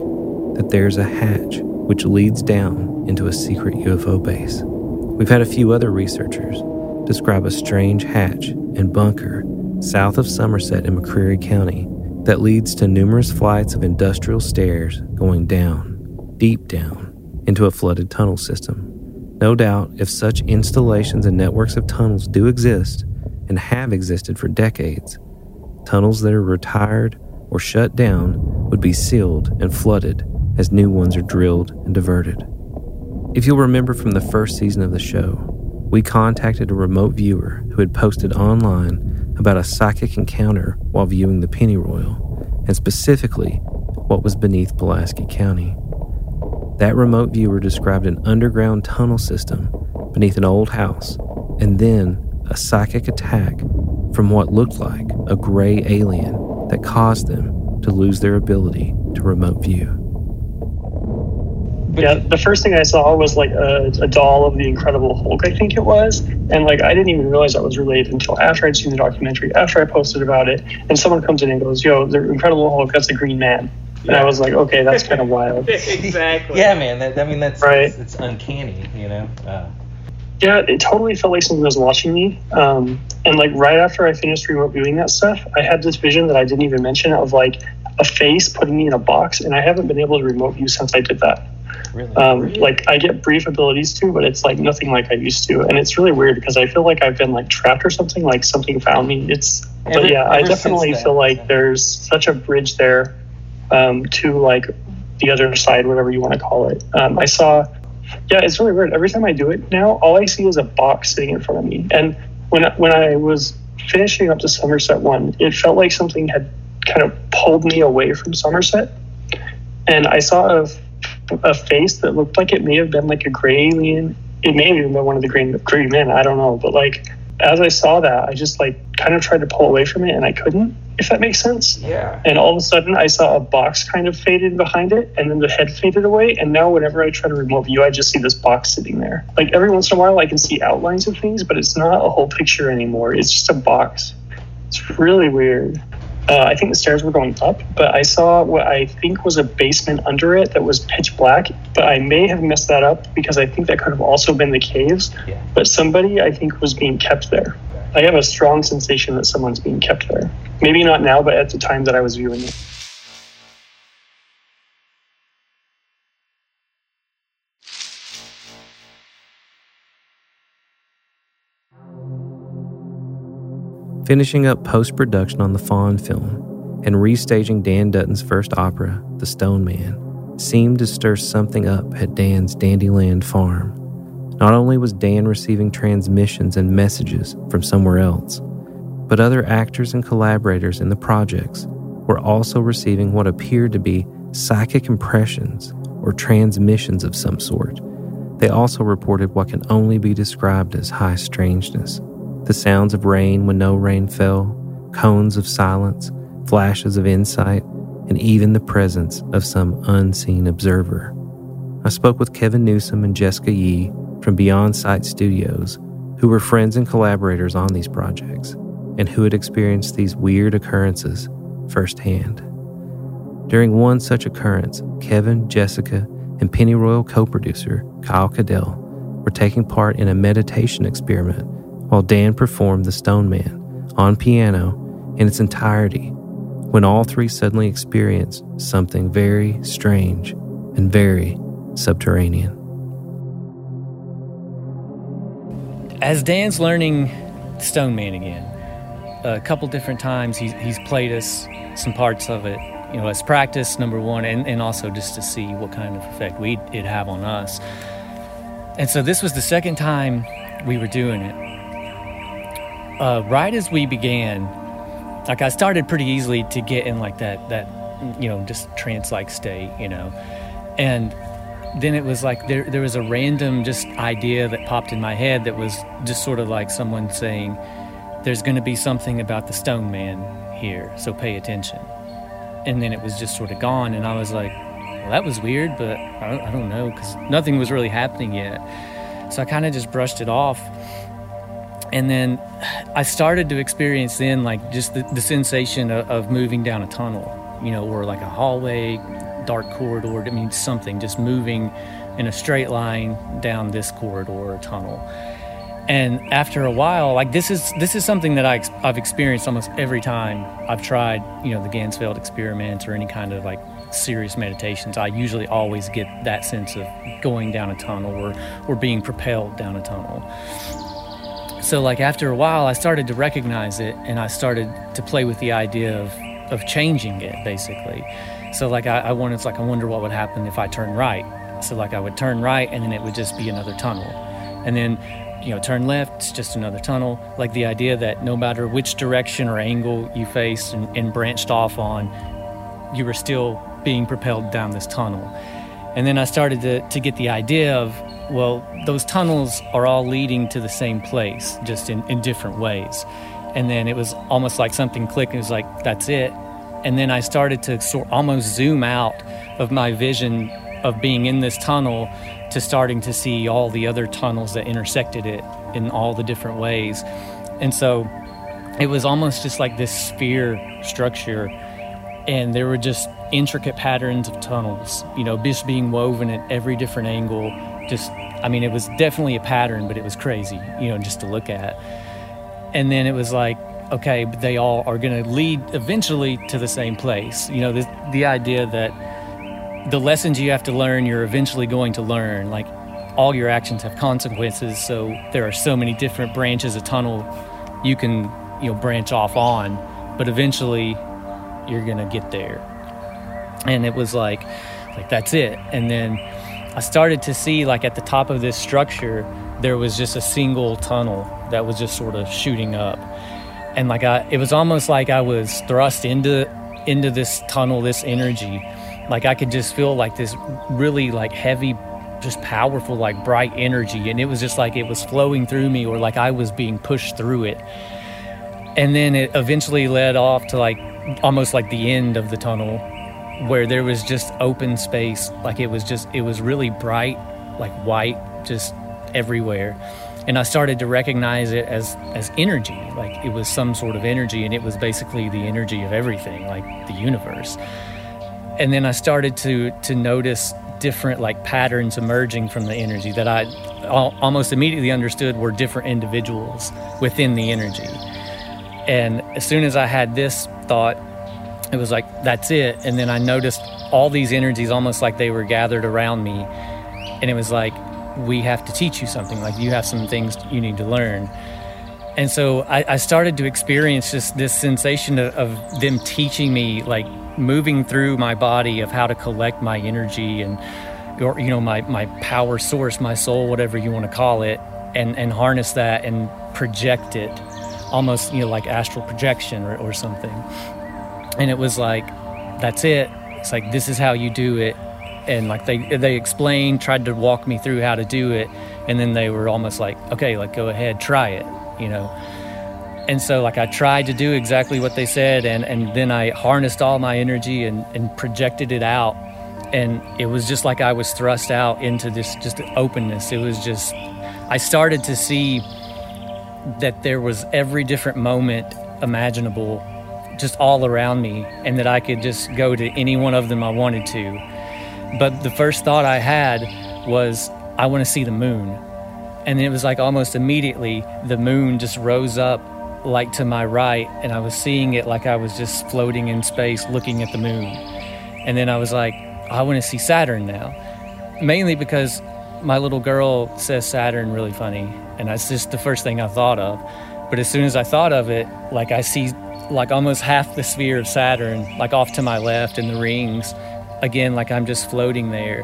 that there's a hatch which leads down into a secret UFO base. We've had a few other researchers describe a strange hatch and bunker south of Somerset in McCreary County that leads to numerous flights of industrial stairs going down, deep down, into a flooded tunnel system. No doubt, if such installations and networks of tunnels do exist and have existed for decades, tunnels that are retired or shut down would be sealed and flooded as new ones are drilled and diverted. If you'll remember from the first season of the show, we contacted a remote viewer who had posted online about a psychic encounter while viewing the Pennyroyal, and specifically what was beneath Pulaski County. That remote viewer described an underground tunnel system beneath an old house, and then a psychic attack from what looked like a gray alien that caused them to lose their ability to remote view. Yeah, the first thing I saw was like a doll of the Incredible Hulk, I think it was. And like, I didn't even realize that was related until after I'd seen the documentary, after I posted about it. And someone comes in and goes, "Yo, the Incredible Hulk, that's the Green Man." Yeah. And I was like, okay, that's kind of wild. Exactly. Yeah, man. That's right. It's uncanny, you know? Yeah, it totally felt like something was watching me. And like right after I finished remote viewing that stuff, I had this vision that I didn't even mention of like a face putting me in a box. And I haven't been able to remote view since I did that. Really? Like I get brief abilities too, but it's like nothing like I used to, and it's really weird because I feel like I've been like trapped or something, like something found me. I definitely feel like there's such a bridge there to like the other side, whatever you want to call it. It's really weird. Every time I do it now, all I see is a box sitting in front of me. And when I was finishing up the Somerset one, it felt like something had kind of pulled me away from Somerset, and I saw a face that looked like it may have been like a gray alien. It may have even been one of the green men, I don't know. But like, as I saw that, I just like kind of tried to pull away from it, and I couldn't, if that makes sense. Yeah. And all of a sudden I saw a box kind of faded behind it, and then the head faded away. And now whenever I try to remote view, I just see this box sitting there. Like every once in a while I can see outlines of things, but it's not a whole picture anymore. It's just a box. It's really weird. I think the stairs were going up, but I saw what I think was a basement under it that was pitch black, but I may have messed that up because I think that could have also been the caves. Yeah. But somebody, I think, was being kept there. I have a strong sensation that someone's being kept there. Maybe not now, but at the time that I was viewing it. Finishing up post-production on the Fawn film and restaging Dan Dutton's first opera, The Stone Man, seemed to stir something up at Dan's Dandyland farm. Not only was Dan receiving transmissions and messages from somewhere else, but other actors and collaborators in the projects were also receiving what appeared to be psychic impressions or transmissions of some sort. They also reported what can only be described as high strangeness. The sounds of rain when no rain fell, cones of silence, flashes of insight, and even the presence of some unseen observer. I spoke with Kevin Newsom and Jessica Yee from Beyond Sight Studios, who were friends and collaborators on these projects, and who had experienced these weird occurrences firsthand. During one such occurrence, Kevin, Jessica, and Pennyroyal co-producer Kyle Cadell were taking part in a meditation experiment while Dan performed The Stone Man on piano in its entirety, when all three suddenly experienced something very strange and very subterranean. As Dan's learning Stone Man again, a couple different times he's played us some parts of it, you know, as practice, number one, and also just to see what kind of effect it'd have on us. And so this was the second time we were doing it. Right as we began, like I started pretty easily to get in like that just trance-like state, And then it was like there was a random just idea that popped in my head that was just sort of like someone saying, there's going to be something about the stone man here, so pay attention. And then it was just sort of gone, and I was like, well, that was weird, but I don't know, because nothing was really happening yet. So I kind of just brushed it off. And then I started to experience then like just the sensation of moving down a tunnel, or like a hallway, dark corridor. I mean, something just moving in a straight line down this corridor or tunnel. And after a while, like this is something that I've experienced almost every time I've tried, the Gansfeld experiments or any kind of like serious meditations. I usually always get that sense of going down a tunnel or being propelled down a tunnel. So like after a while, I started to recognize it, and I started to play with the idea of changing it, basically. So like I wonder what would happen if I turn right. So like I would turn right, and then it would just be another tunnel. And then, turn left, it's just another tunnel. Like the idea that no matter which direction or angle you faced and branched off on, you were still being propelled down this tunnel. And then I started to get the idea of, well, those tunnels are all leading to the same place, just in different ways. And then it was almost like something clicked, and it was like, that's it. And then I started to almost zoom out of my vision of being in this tunnel to starting to see all the other tunnels that intersected it in all the different ways. And so it was almost just like this sphere structure, and there were just intricate patterns of tunnels, just being woven at every different angle. It was definitely a pattern, but it was crazy, just to look at. And then it was like, okay, but they all are going to lead eventually to the same place. The idea that the lessons you have to learn, you're eventually going to learn. Like, all your actions have consequences, so there are so many different branches of tunnel you can, branch off on, but eventually you're going to get there. And it was like that's it. And then I started to see, like, at the top of this structure, there was just a single tunnel that was just sort of shooting up. And like it was almost like I was thrust into this tunnel, this energy. Like I could just feel like this really like heavy, just powerful, like bright energy. And it was just like it was flowing through me, or like I was being pushed through it. And then it eventually led off to like almost like the end of the tunnel, where there was just open space. Like it was really bright, like white, just everywhere. And I started to recognize it as energy. Like it was some sort of energy, and it was basically the energy of everything, like the universe. And then I started to notice different like patterns emerging from the energy that I almost immediately understood were different individuals within the energy. And as soon as I had this thought, it was like, that's it. And then I noticed all these energies almost like they were gathered around me. And it was like, we have to teach you something, like you have some things you need to learn. And so I started to experience just this sensation of them teaching me, like moving through my body, of how to collect my energy and my power source, my soul, whatever you want to call it, and harness that and project it, almost like astral projection or something. And it was like, that's it. It's like, this is how you do it. And like they explained, tried to walk me through how to do it, and then they were almost like, okay, like go ahead, try it, And so like I tried to do exactly what they said, and then I harnessed all my energy and projected it out, and it was just like I was thrust out into this just openness. It was just, I started to see that there was every different moment imaginable just all around me, and that I could just go to any one of them I wanted to. But the first thought I had was, I want to see the moon. And it was like almost immediately the moon just rose up like to my right, and I was seeing it like I was just floating in space looking at the moon. And then I was like, I want to see Saturn now. Mainly because my little girl says Saturn really funny, and that's just the first thing I thought of. But as soon as I thought of it, like I see like almost half the sphere of Saturn, like off to my left in the rings. Again, like I'm just floating there.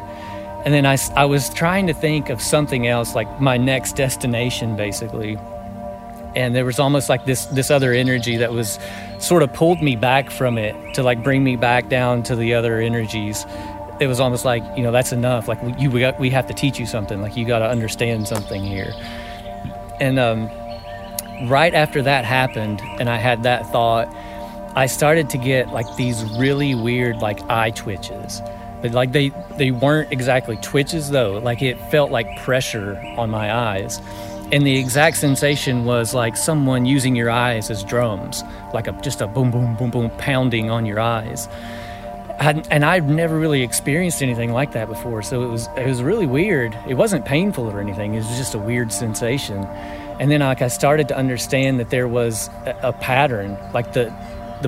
And then I was trying to think of something else, like my next destination, basically. And there was almost like this other energy that was sort of pulled me back from it to like bring me back down to the other energies. It was almost like, you know, that's enough. Like we have to teach you something. Like you got to understand something here. And right after that happened, and I had that thought, I started to get like these really weird like eye twitches. But like they weren't exactly twitches though. Like it felt like pressure on my eyes. And the exact sensation was like someone using your eyes as drums, like just a boom, boom, boom, boom, pounding on your eyes. And I've never really experienced anything like that before, so it was really weird. It wasn't painful or anything. It was just a weird sensation. And then like I started to understand that there was a pattern, like the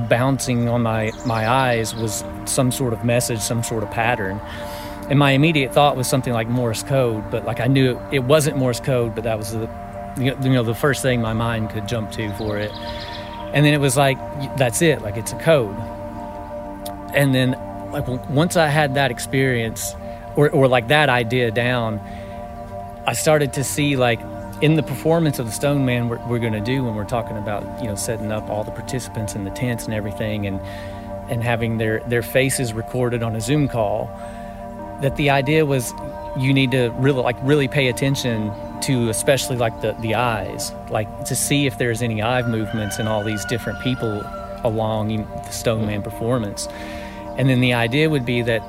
bouncing on my eyes was some sort of message, some sort of pattern. And my immediate thought was something like Morse code, but like I knew it wasn't Morse code, but that was the first thing my mind could jump to for it. And then it was like, that's it, like it's a code. And then like once I had that experience or like that idea down, I started to see like in the performance of the Stone Man we're going to do when we're talking about, you know, setting up all the participants in the tents and everything and having their faces recorded on a Zoom call, that the idea was you need to really pay attention to especially like the eyes, like to see if there's any eye movements in all these different people along the Stone Man performance. And then the idea would be that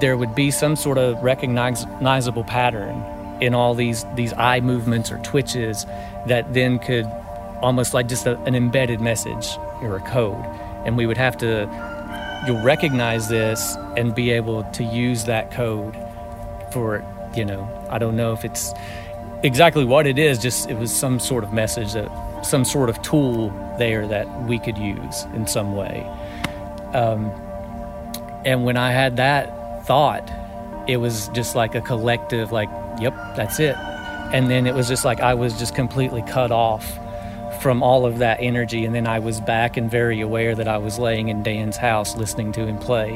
there would be some sort of recognizable pattern in all these eye movements or twitches that then could almost like just an embedded message or a code. And we would have to recognize this and be able to use that code for, you know, I don't know if it's exactly what it is, just it was some sort of message, that some sort of tool there that we could use in some way. And when I had that thought, it was just like a collective, like, yep, that's it. And then it was just like I was just completely cut off from all of that energy, and then I was back and very aware that I was laying in Dan's house listening to him play.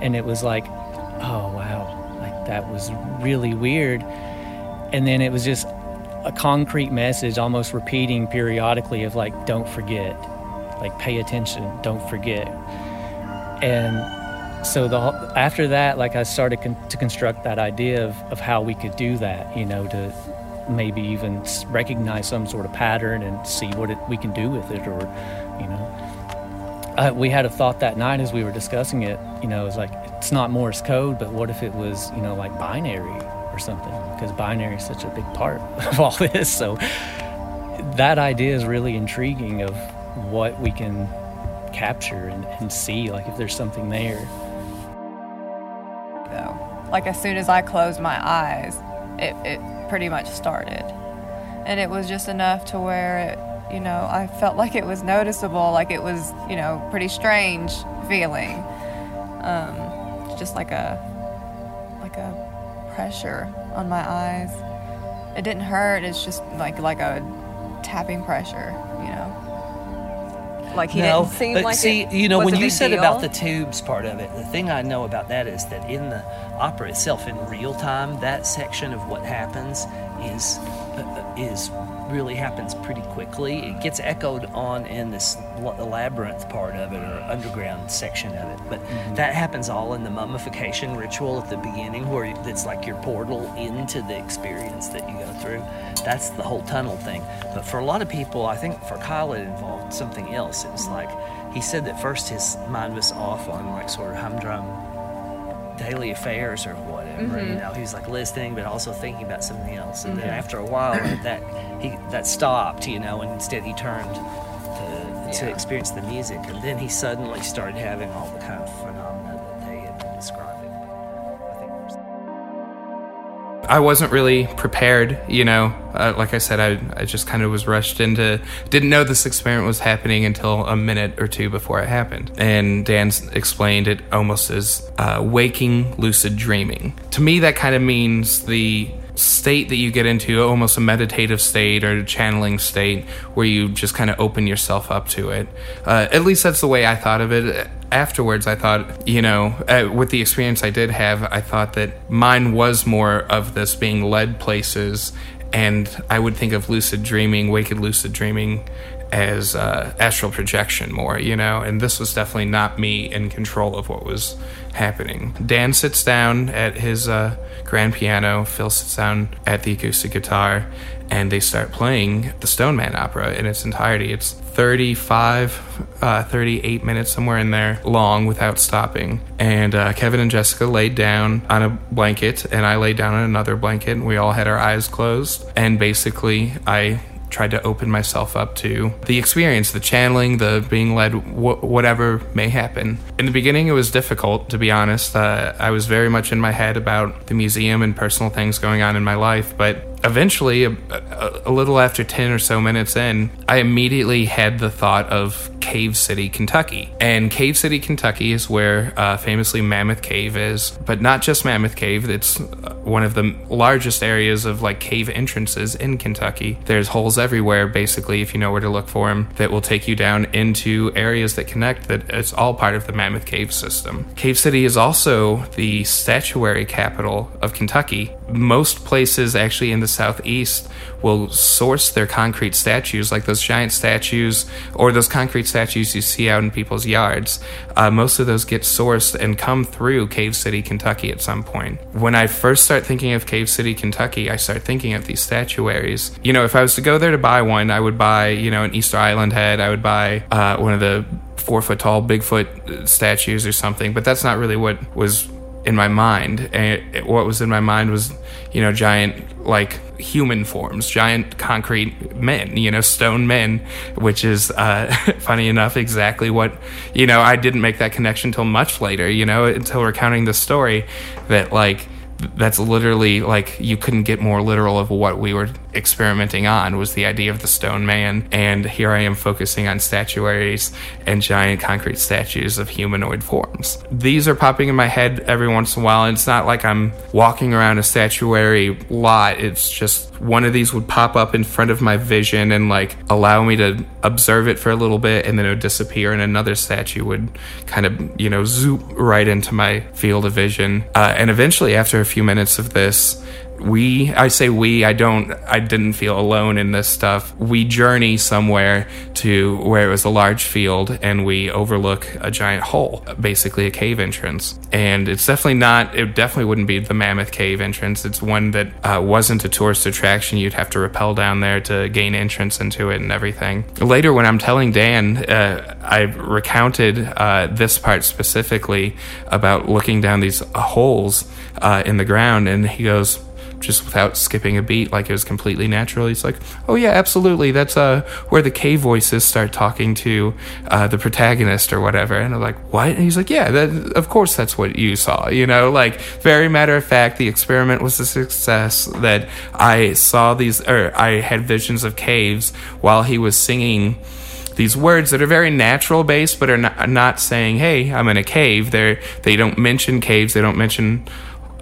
And it was like, oh wow, like that was really weird. And then it was just a concrete message almost repeating periodically of like, don't forget, like pay attention, don't forget. And so after that, like I started to construct that idea of how we could do that, you know, to maybe even recognize some sort of pattern and see what we can do with it. Or, you know, we had a thought that night as we were discussing it, you know, it was like, it's not Morse code, but what if it was, you know, like binary or something, because binary is such a big part of all this. So that idea is really intriguing of what we can capture and see, like if there's something there. Like as soon as I closed my eyes, it pretty much started, and it was just enough to where it, you know, I felt like it was noticeable, like it was, you know, pretty strange feeling, just like a pressure on my eyes. It didn't hurt, it's just like a tapping pressure, you know, like he didn't seem like see, it, you know, when you said deal. About the tubes part of it, the thing I know about that is that in the opera itself, in real time, that section of what happens is really happens pretty quickly. It gets echohed on in this labyrinth part of it, or underground section of it, but that happens all in the mummification ritual at the beginning, where it's like your portal into the experience that you go through. That's the whole tunnel thing. But for a lot of people, I think for Kyle it involved something else. It was like, he said that first his mind was off on like sort of humdrum daily affairs or whatever, you know, he was like listening but also thinking about something else, and then after a while that stopped, you know, and instead he turned to experience the music, and then he suddenly started having all the kind of phenomena that they had been describing. I wasn't really prepared, you know, like I said, I just kind of was rushed into, didn't know this experiment was happening until a minute or two before it happened. And Dan explained it almost as waking lucid dreaming. To me, that kind of means the state that you get into, almost a meditative state or a channeling state where you just kind of open yourself up to it. At least that's the way I thought of it. Afterwards, I thought, you know, with the experience I did have, I thought that mine was more of this being led places And I would think of lucid dreaming, waked lucid dreaming, as astral projection more, you know, and this was definitely not me in control of what was happening. Dan sits down at his grand piano, Phil sits down at the acoustic guitar, and they start playing the Stone Man opera in its entirety. It's 38 minutes, somewhere in there, long without stopping. And Kevin and Jessica laid down on a blanket, and I laid down on another blanket, and we all had our eyes closed. And basically, I tried to open myself up to the experience, the channeling, the being led, whatever may happen. In the beginning, it was difficult, to be honest. I was very much in my head about the museum and personal things going on in my life, but eventually, a little after 10 or so minutes in, I immediately had the thought of Cave City, Kentucky. And Cave City, Kentucky is where famously Mammoth Cave is, but not just Mammoth Cave. It's one of the largest areas of like cave entrances in Kentucky. There's holes everywhere, basically, if you know where to look for them, that will take you down into areas that connect, that it's all part of the Mammoth Cave system. Cave City is also the statuary capital of Kentucky. Most places actually in the Southeast will source their concrete statues, like those giant statues or those concrete statues you see out in people's yards. Most of those get sourced and come through Cave City, Kentucky at some point. When I first start thinking of Cave City, Kentucky, I start thinking of these statuaries. You know, if I was to go there to buy one, I would buy, you know, an Easter Island head. I would buy one of the 4-foot-tall Bigfoot statues or something, but that's not really what was in my mind. And what was in my mind was, you know, giant, like, human forms, giant concrete men, you know, stone men, which is, funny enough, exactly what, you know, I didn't make that connection till much later, you know, until recounting the story, that, like, that's literally, like, you couldn't get more literal of what we were experimenting on, was the idea of the stone man. And here I am focusing on statuaries and giant concrete statues of humanoid forms. These are popping in my head every once in a while, and it's not like I'm walking around a statuary lot. It's just one of these would pop up in front of my vision and, like, allow me to observe it for a little bit, and then it would disappear, and another statue would kind of, you know, zoop right into my field of vision. And eventually, after a few minutes of this, I didn't feel alone in this stuff. We journey somewhere to where it was a large field, and we overlook a giant hole, basically a cave entrance. And it definitely wouldn't be the Mammoth Cave entrance. It's one that wasn't a tourist attraction. You'd have to rappel down there to gain entrance into it and everything. Later, when I'm telling Dan, I recounted this part specifically about looking down these holes in the ground, and he goes, just without skipping a beat, like it was completely natural, he's like, oh yeah, absolutely, that's where the cave voices start talking to the protagonist or whatever. And I'm like, what? And he's like, yeah, of course that's what you saw, you know, like, very matter of fact, the experiment was a success, that I had visions of caves while he was singing these words that are very natural based, but are not saying, hey, I'm in a cave. They don't mention caves, they don't mention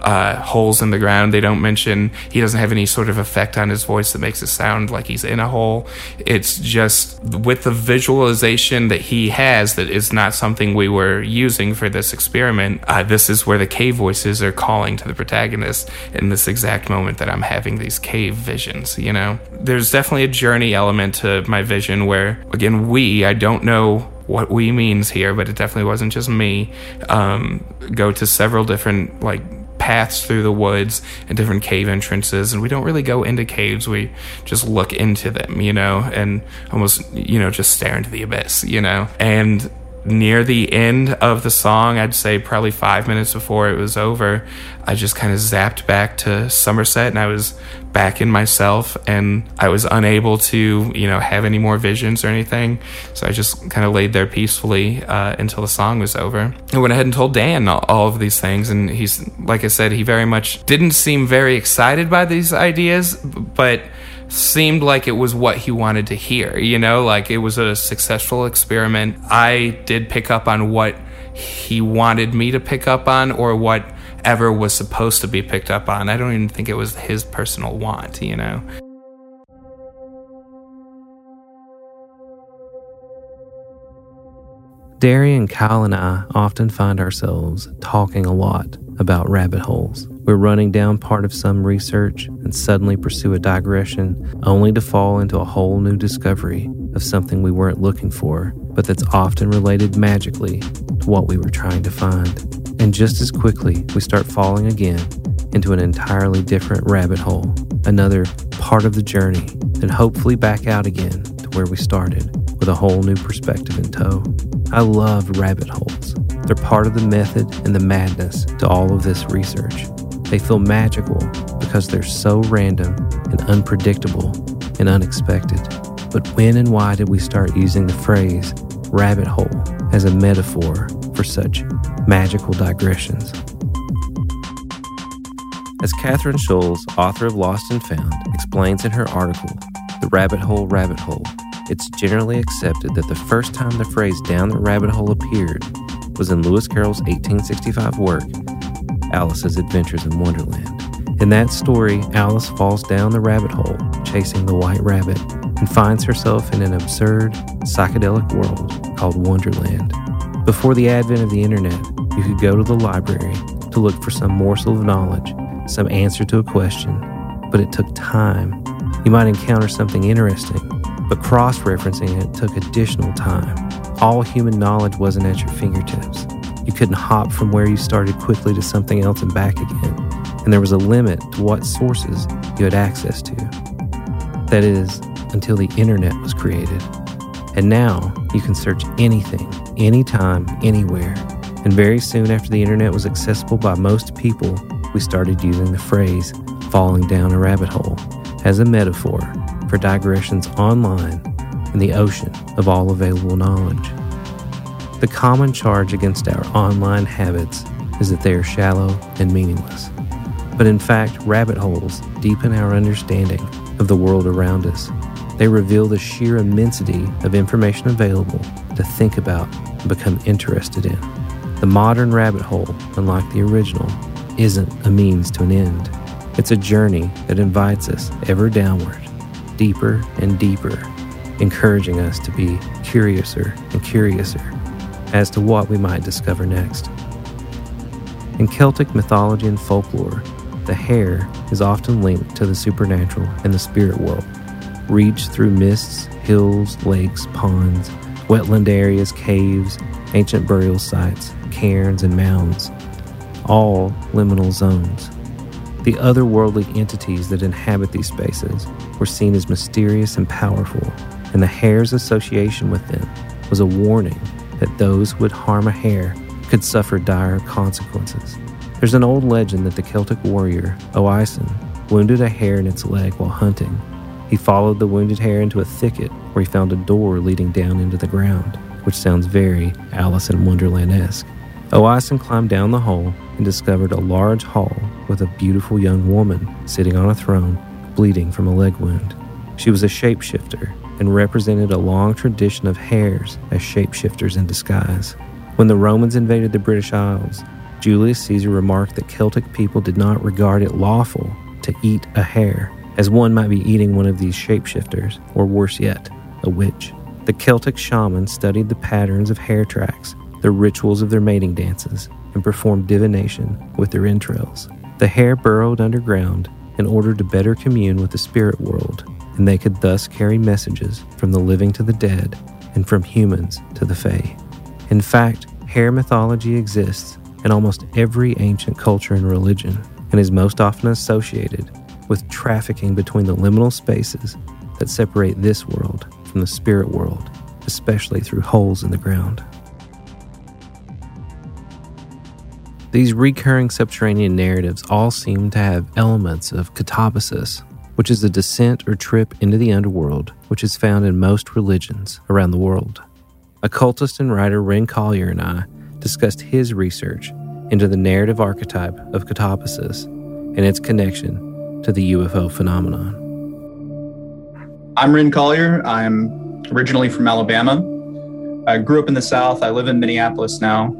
holes in the ground. They don't mention, he doesn't have any sort of effect on his voice that makes it sound like he's in a hole. It's just with the visualization that he has, that is not something we were using for this experiment. This is where the cave voices are calling to the protagonist in this exact moment that I'm having these cave visions, you know? There's definitely a journey element to my vision where, again, I don't know what we means here, but it definitely wasn't just me, go to several different, like, paths through the woods and different cave entrances, and we don't really go into caves, we just look into them, you know, and almost, you know, just stare into the abyss, you know. And near the end of the song, I'd say probably 5 minutes before it was over, I just kind of zapped back to Somerset, and I was back in myself, and I was unable to, you know, have any more visions or anything. So I just kind of laid there peacefully until the song was over. I went ahead and told Dan all of these things, and he's, like I said, he very much didn't seem very excited by these ideas, but seemed like it was what he wanted to hear, you know, like it was a successful experiment. I did pick up on what he wanted me to pick up on, or whatever was supposed to be picked up on. I don't even think it was his personal want, you know. Darian, Kyle, and I often find ourselves talking a lot about rabbit holes. We're running down part of some research and suddenly pursue a digression, only to fall into a whole new discovery of something we weren't looking for, but that's often related magically to what we were trying to find. And just as quickly, we start falling again into an entirely different rabbit hole, another part of the journey, and hopefully back out again to where we started with a whole new perspective in tow. I love rabbit holes. They're part of the method and the madness to all of this research. They feel magical because they're so random and unpredictable and unexpected. But when and why did we start using the phrase rabbit hole as a metaphor for such magical digressions? As Catherine Schulz, author of Lost and Found, explains in her article, The Rabbit Hole, it's generally accepted that the first time the phrase down the rabbit hole appeared was in Lewis Carroll's 1865 work, Alice's Adventures in Wonderland. In that story, Alice falls down the rabbit hole, chasing the white rabbit, and finds herself in an absurd, psychedelic world called Wonderland. Before the advent of the internet, you could go to the library to look for some morsel of knowledge, some answer to a question, but it took time. You might encounter something interesting, but cross-referencing it took additional time. All human knowledge wasn't at your fingertips. You couldn't hop from where you started quickly to something else and back again, and there was a limit to what sources you had access to. That is, until the internet was created. And now you can search anything, anytime, anywhere. And very soon after the internet was accessible by most people, we started using the phrase falling down a rabbit hole as a metaphor for digressions online in the ocean of all available knowledge. The common charge against our online habits is that they are shallow and meaningless. But in fact, rabbit holes deepen our understanding of the world around us. They reveal the sheer immensity of information available to think about and become interested in. The modern rabbit hole, unlike the original, isn't a means to an end. It's a journey that invites us ever downward, deeper and deeper, encouraging us to be curiouser and curiouser as to what we might discover next. In Celtic mythology and folklore, the hare is often linked to the supernatural and the spirit world. Reached through mists, hills, lakes, ponds, wetland areas, caves, ancient burial sites, cairns, and mounds, all liminal zones. The otherworldly entities that inhabit these spaces were seen as mysterious and powerful, and the hare's association with them was a warning that those who would harm a hare could suffer dire consequences. There's an old legend that the Celtic warrior, Oisin, wounded a hare in its leg while hunting. He followed the wounded hare into a thicket where he found a door leading down into the ground, which sounds very Alice in Wonderland-esque. Oisin climbed down the hole and discovered a large hall with a beautiful young woman sitting on a throne, bleeding from a leg wound. She was a shapeshifter and represented a long tradition of hares as shapeshifters in disguise. When the Romans invaded the British Isles, Julius Caesar remarked that Celtic people did not regard it lawful to eat a hare, as one might be eating one of these shapeshifters, or worse yet, a witch. The Celtic shaman studied the patterns of hare tracks, the rituals of their mating dances, and performed divination with their entrails. The hare burrowed underground in order to better commune with the spirit world, and they could thus carry messages from the living to the dead and from humans to the fae. In fact, hare mythology exists in almost every ancient culture and religion, and is most often associated with trafficking between the liminal spaces that separate this world from the spirit world, especially through holes in the ground. These recurring subterranean narratives all seem to have elements of katabasis, which is the descent or trip into the underworld, which is found in most religions around the world. Occultist and writer Wren Collier and I discussed his research into the narrative archetype of katabasis and its connection to the UFO phenomenon. I'm Wren Collier. I'm originally from Alabama. I grew up in the South. I live in Minneapolis now.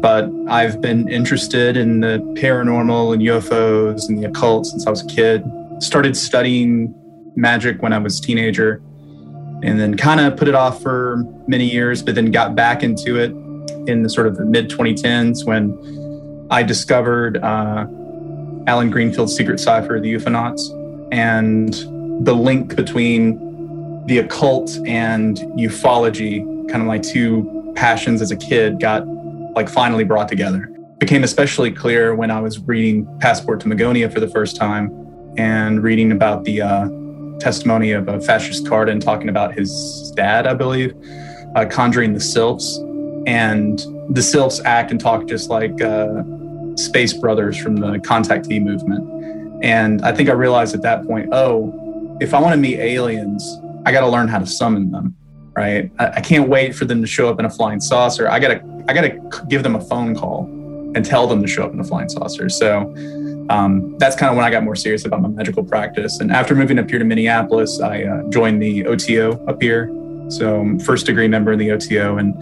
But I've been interested in the paranormal and UFOs and the occult since I was a kid. Started studying magic when I was a teenager and then kind of put it off for many years, but then got back into it in the sort of the mid-2010s when I discovered Alan Greenfield's Secret Cipher of the Euphonauts, and the link between the occult and ufology, kind of my two passions as a kid, got like finally brought together. It became especially clear when I was reading Passport to Megonia for the first time and reading about the testimony of Fascist Carden talking about his dad, I believe, conjuring the Sylphs. And the Sylphs act and talk just like Space Brothers from the contactee movement. And I think I realized at that point, oh, if I want to meet aliens, I got to learn how to summon them, right? I can't wait for them to show up in a flying saucer. I got to give them a phone call and tell them to show up in a flying saucer. So that's kind of when I got more serious about my magical practice. And after moving up here to Minneapolis, I joined the OTO up here. So I'm first degree member in the OTO, and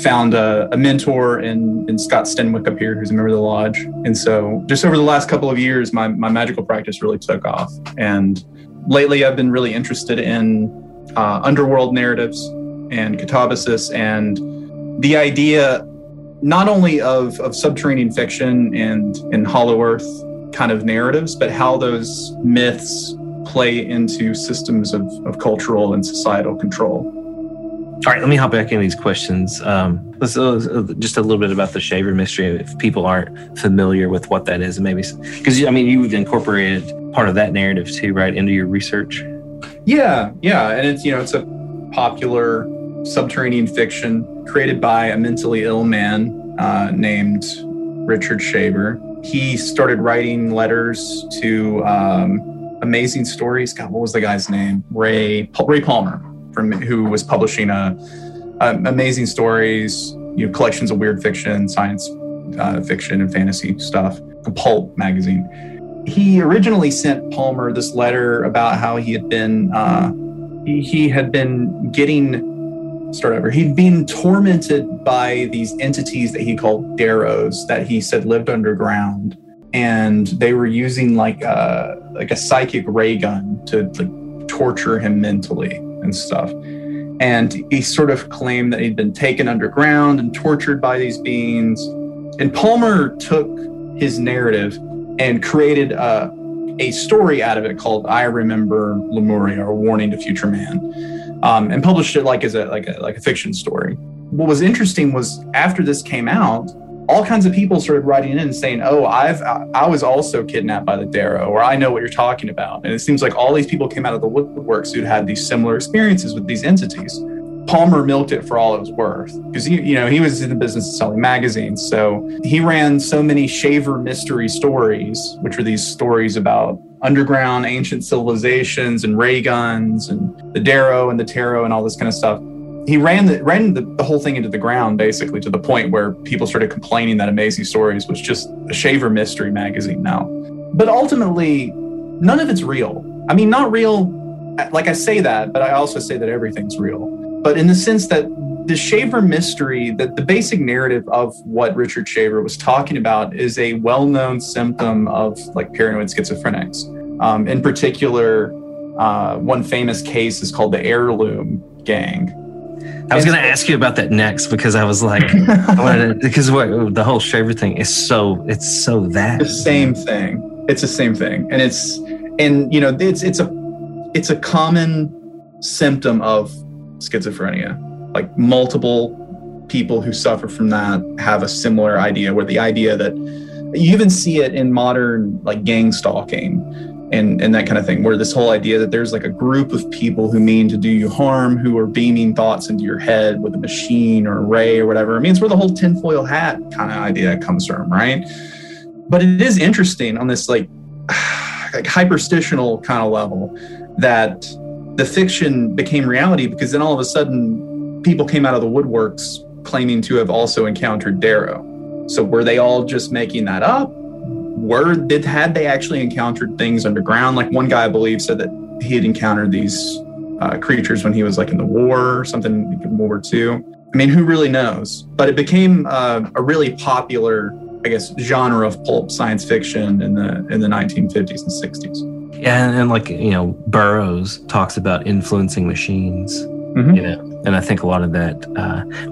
found a mentor in Scott Stenwick up here, who's a member of the lodge. And so just over the last couple of years, my magical practice really took off. And lately I've been really interested in underworld narratives and catabasis, and the idea not only of subterranean fiction and hollow earth kind of narratives, but how those myths play into systems of cultural and societal control. All right, let me hop back into these questions. Let's just a little bit about the Shaver mystery, if people aren't familiar with what that is, maybe because you've incorporated part of that narrative too, right, into your research. Yeah, and it's it's a popular subterranean fiction created by a mentally ill man named Richard Shaver. He started writing letters to Amazing Stories. God, what was the guy's name? Ray Palmer. Who was publishing Amazing Stories, collections of weird fiction, science fiction, and fantasy stuff, a pulp magazine. He originally sent Palmer this letter about how he had been he'd been tormented by these entities that he called Darrows, that he said lived underground, and they were using like a psychic ray gun to torture him mentally and stuff. And he sort of claimed that he'd been taken underground and tortured by these beings. And Palmer took his narrative and created a story out of it called I Remember Lemuria, or Warning to Future Man, and published it as a fiction story. What was interesting was, after this came out, all kinds of people started writing in and saying, oh, I was also kidnapped by the Darrow, or I know what you're talking about. And it seems like all these people came out of the woodworks who'd had these similar experiences with these entities. Palmer milked it for all it was worth, because he was in the business of selling magazines. So he ran so many Shaver mystery stories, which were these stories about underground ancient civilizations and ray guns and the Darrow and the tarot and all this kind of stuff. He ran the whole thing into the ground, basically, to the point where people started complaining that Amazing Stories was just a Shaver mystery magazine now. But ultimately, none of it's real. I mean, not real, like I say that, but I also say that everything's real. But in the sense that the Shaver mystery, that the basic narrative of what Richard Shaver was talking about, is a well-known symptom of paranoid schizophrenics. In particular, one famous case is called the Heirloom Gang. I was going to ask you about that next, because I was like, the whole Shaver thing is so that the same thing. It's the same thing, and it's a common symptom of schizophrenia. Like, multiple people who suffer from that have a similar idea, where the idea that you even see it in modern gang stalking. And that kind of thing, where this whole idea that there's a group of people who mean to do you harm, who are beaming thoughts into your head with a machine or a ray or whatever. I mean, it's where the whole tinfoil hat kind of idea comes from, right? But it is interesting on this hyperstitional kind of level that the fiction became reality, because then all of a sudden people came out of the woodworks claiming to have also encountered Darrow. So were they all just making that up? Had they actually encountered things underground? One guy, I believe, said that he had encountered these creatures when he was in the war or something, like in World War II. I mean, who really knows? But it became a really popular, I guess, genre of pulp science fiction in the 1950s and 60s. Yeah, and Burroughs talks about influencing machines. Mm-hmm. And I think a lot of that,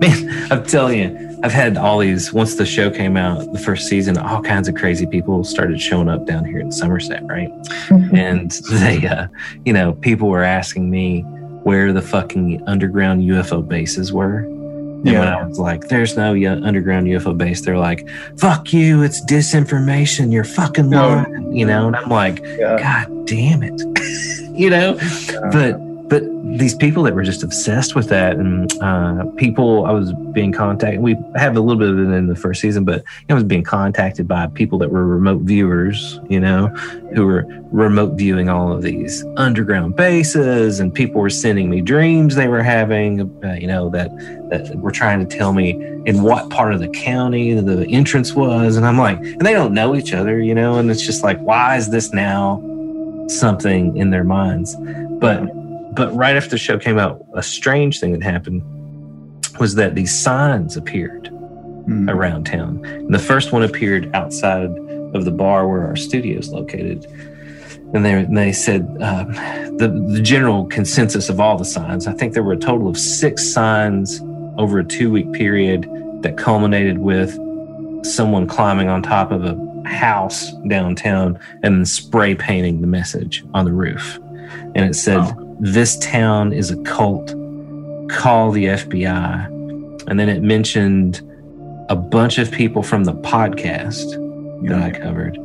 man, I'm telling you, I've had all these, once the show came out, the first season, all kinds of crazy people started showing up down here in Somerset, right? Mm-hmm. And they, you know, people were asking me where the fucking underground UFO bases were. And yeah. When I was like, there's no underground UFO base, they're like, fuck you, it's disinformation, you're fucking lying, you know? And I'm like, God damn it, you know? Yeah. But these people that were just obsessed with that, and people I was being contacted, we have a little bit of it in the first season, but I was being contacted by people that were remote viewers, you know, who were remote viewing all of these underground bases, and people were sending me dreams they were having, you know, that were trying to tell me in what part of the county the entrance was. And I'm like, and they don't know each other, you know, and it's just like, why is this now something in their minds? But right after the show came out, a strange thing that happened was that these signs appeared around town. And the first one appeared outside of the bar where our studio is located. And they said the general consensus of all the signs, I think there were a total of 6 signs over a 2-week period that culminated with someone climbing on top of a house downtown and spray painting the message on the roof. And it said... Oh. This town is a cult. Call the FBI. And then it mentioned a bunch of people from the podcast that I covered.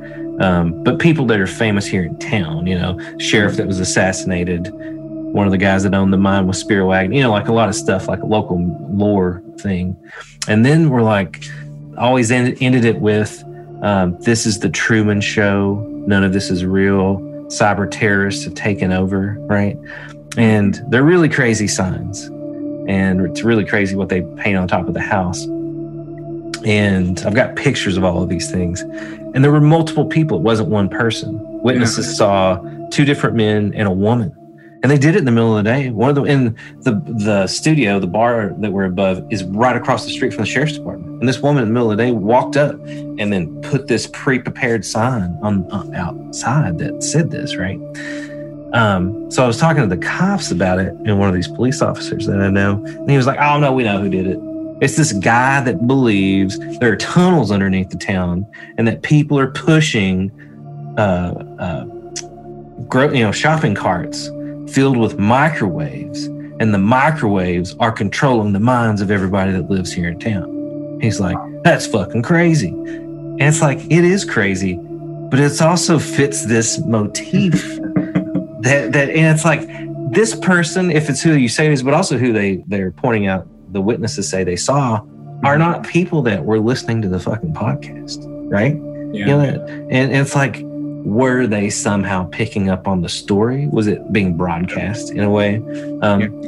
But people that are famous here in town, you know, sheriff that was assassinated, one of the guys that owned the mine was Spear Wagon, you know, like a lot of stuff, like a local lore thing. And then we're like, always ended it with, this is the Truman Show. None of this is real. Cyber terrorists have taken over, right? And they're really crazy signs. And it's really crazy what they paint on top of the house. And I've got pictures of all of these things. And there were multiple people. It wasn't one person. Witnesses saw 2 different men and a woman. And they did it in the middle of the day. One of them in the studio, the bar that we're above, is right across the street from the sheriff's department. And this woman in the middle of the day walked up and then put this pre-prepared sign on outside that said this, right? So I was talking to the cops about it, and one of these police officers that I know, and he was like, "Oh no, we know who did it. It's this guy that believes there are tunnels underneath the town, and that people are pushing, shopping carts." Filled with microwaves, and the microwaves are controlling the minds of everybody that lives here in town. He's like, that's fucking crazy. And it's like, it is crazy, but it's also fits this motif that and it's like, this person, if it's who you say it is, but also who they're pointing out, the witnesses say they saw, are not people that were listening to the fucking podcast, right? Yeah. You know that? And it's like, were they somehow picking up on the story? Was it being broadcast in a way,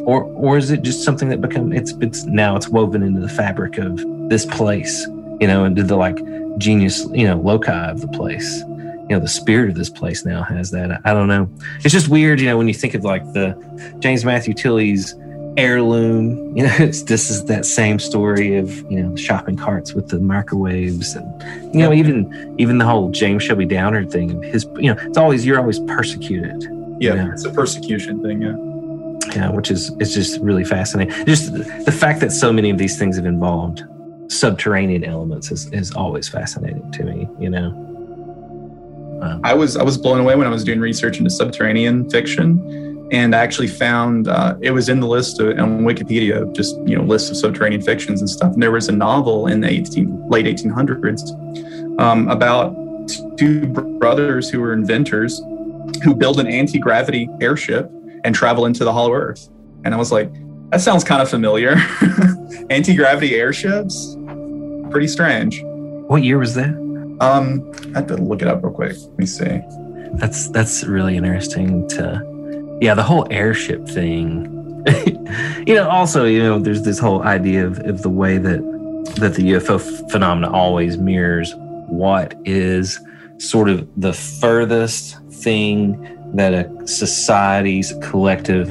or is it just something that become it's now it's woven into the fabric of this place, you know, and did the like genius, you know, loci of the place, you know, the spirit of this place now has that. I don't know. It's just weird, you know, when you think of like the James Matthew Tilley's Heirloom, you know, this is that same story of, you know, shopping carts with the microwaves, and you know, even the whole James Shelby Downer thing of his, you know, it's always, you're always persecuted. Yeah, you know? It's a persecution thing. Yeah, yeah, which is, it's just really fascinating. Just the fact that so many of these things have involved subterranean elements is always fascinating to me. You know, I was blown away when I was doing research into subterranean fiction. And I actually found, it was in the list on Wikipedia, just, you know, lists of subterranean fictions and stuff. And there was a novel in the late 1800s about 2 brothers who were inventors who build an anti-gravity airship and travel into the hollow earth. And I was like, that sounds kind of familiar. Anti-gravity airships? Pretty strange. What year was that? I had to look it up real quick. Let me see. That's really interesting to... Yeah, the whole airship thing. You know, also, you know, there's this whole idea of the way that the UFO phenomena always mirrors what is sort of the furthest thing that a society's collective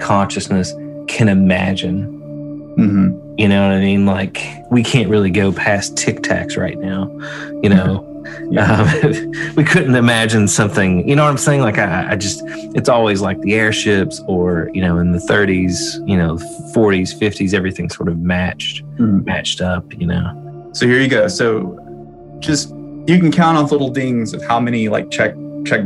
consciousness can imagine. Mm-hmm. You know what I mean? Like, we can't really go past Tic Tacs right now, you know, We couldn't imagine something, you know what I'm saying? Like, I just, it's always like the airships or, you know, in the 30s, you know, 40s, 50s, everything sort of matched up, you know? So here you go. So just, you can count off little dings of how many like check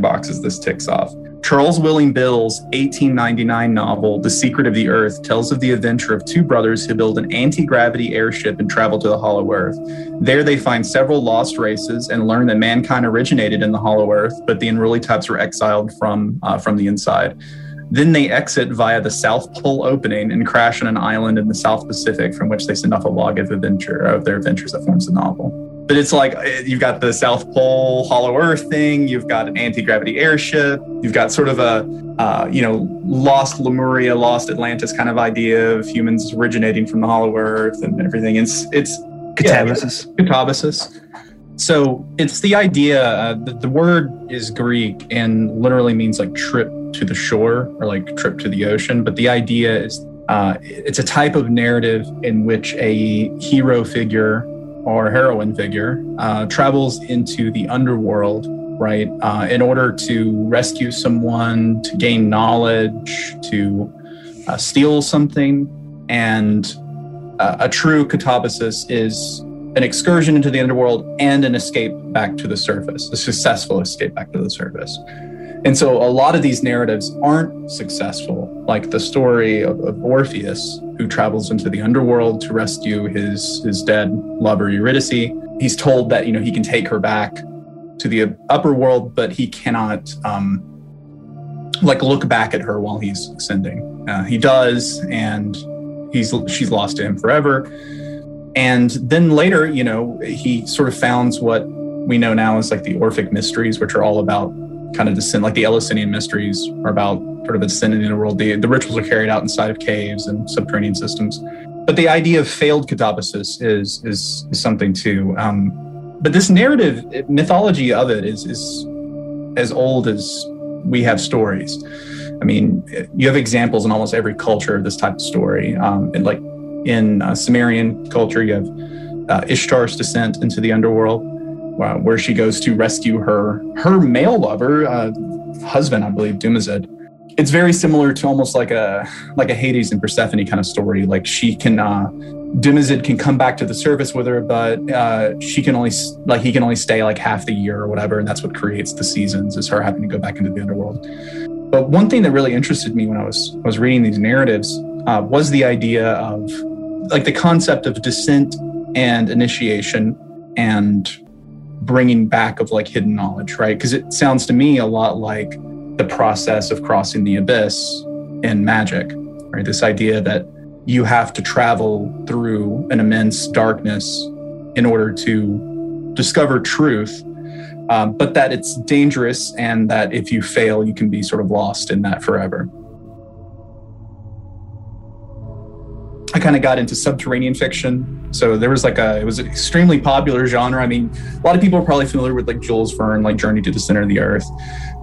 boxes this ticks off. Charles Willing Bill's 1899 novel, The Secret of the Earth, tells of the adventure of two brothers who build an anti-gravity airship and travel to the Hollow Earth. There they find several lost races and learn that mankind originated in the Hollow Earth, but the Unruly types were exiled from the inside. Then they exit via the South Pole opening and crash on an island in the South Pacific, from which they send off a log of their adventures that forms the novel. But it's like, you've got the South Pole Hollow Earth thing, you've got an anti-gravity airship, you've got sort of a, you know, lost Lemuria, lost Atlantis kind of idea of humans originating from the Hollow Earth and everything. It's Katabasis. Yeah, Katabasis. So it's the idea, the word is Greek and literally means like trip to the shore or like trip to the ocean. But the idea is, it's a type of narrative in which a hero figure or heroine figure travels into the underworld, right? In order to rescue someone, to gain knowledge, to steal something. And a true katabasis is an excursion into the underworld and an escape back to the surface, a successful escape back to the surface. And so a lot of these narratives aren't successful, like the story of Orpheus, who travels into the underworld to rescue his dead lover Eurydice. He's told that, you know, he can take her back to the upper world, but he cannot like look back at her while he's ascending. He does, and she's lost to him forever. And then later, you know, he sort of founds what we know now as like the Orphic Mysteries, which are all about kind of descent, like the Eleusinian Mysteries are about sort of ascending in the world. The rituals are carried out inside of caves and subterranean systems. But the idea of failed katabasis is something too. But this narrative, mythology of it is as old as we have stories. I mean, you have examples in almost every culture of this type of story. And like in Sumerian culture, you have Ishtar's descent into the underworld, where she goes to rescue her male lover, husband, I believe, Dumazid. It's very similar to almost like a Hades and Persephone kind of story. Like Dumazid can come back to the surface with her, but he can only stay like half the year or whatever, and that's what creates the seasons, is her having to go back into the underworld. But one thing that really interested me when I was reading these narratives was the idea of like the concept of descent and initiation and bringing back of like hidden knowledge, right? Because it sounds to me a lot like the process of crossing the abyss in magic, right? This idea that you have to travel through an immense darkness in order to discover truth, but that it's dangerous and that if you fail, you can be sort of lost in that forever. I kind of got into subterranean fiction. So there was it was an extremely popular genre. I mean, a lot of people are probably familiar with like Jules Verne, like Journey to the Center of the Earth.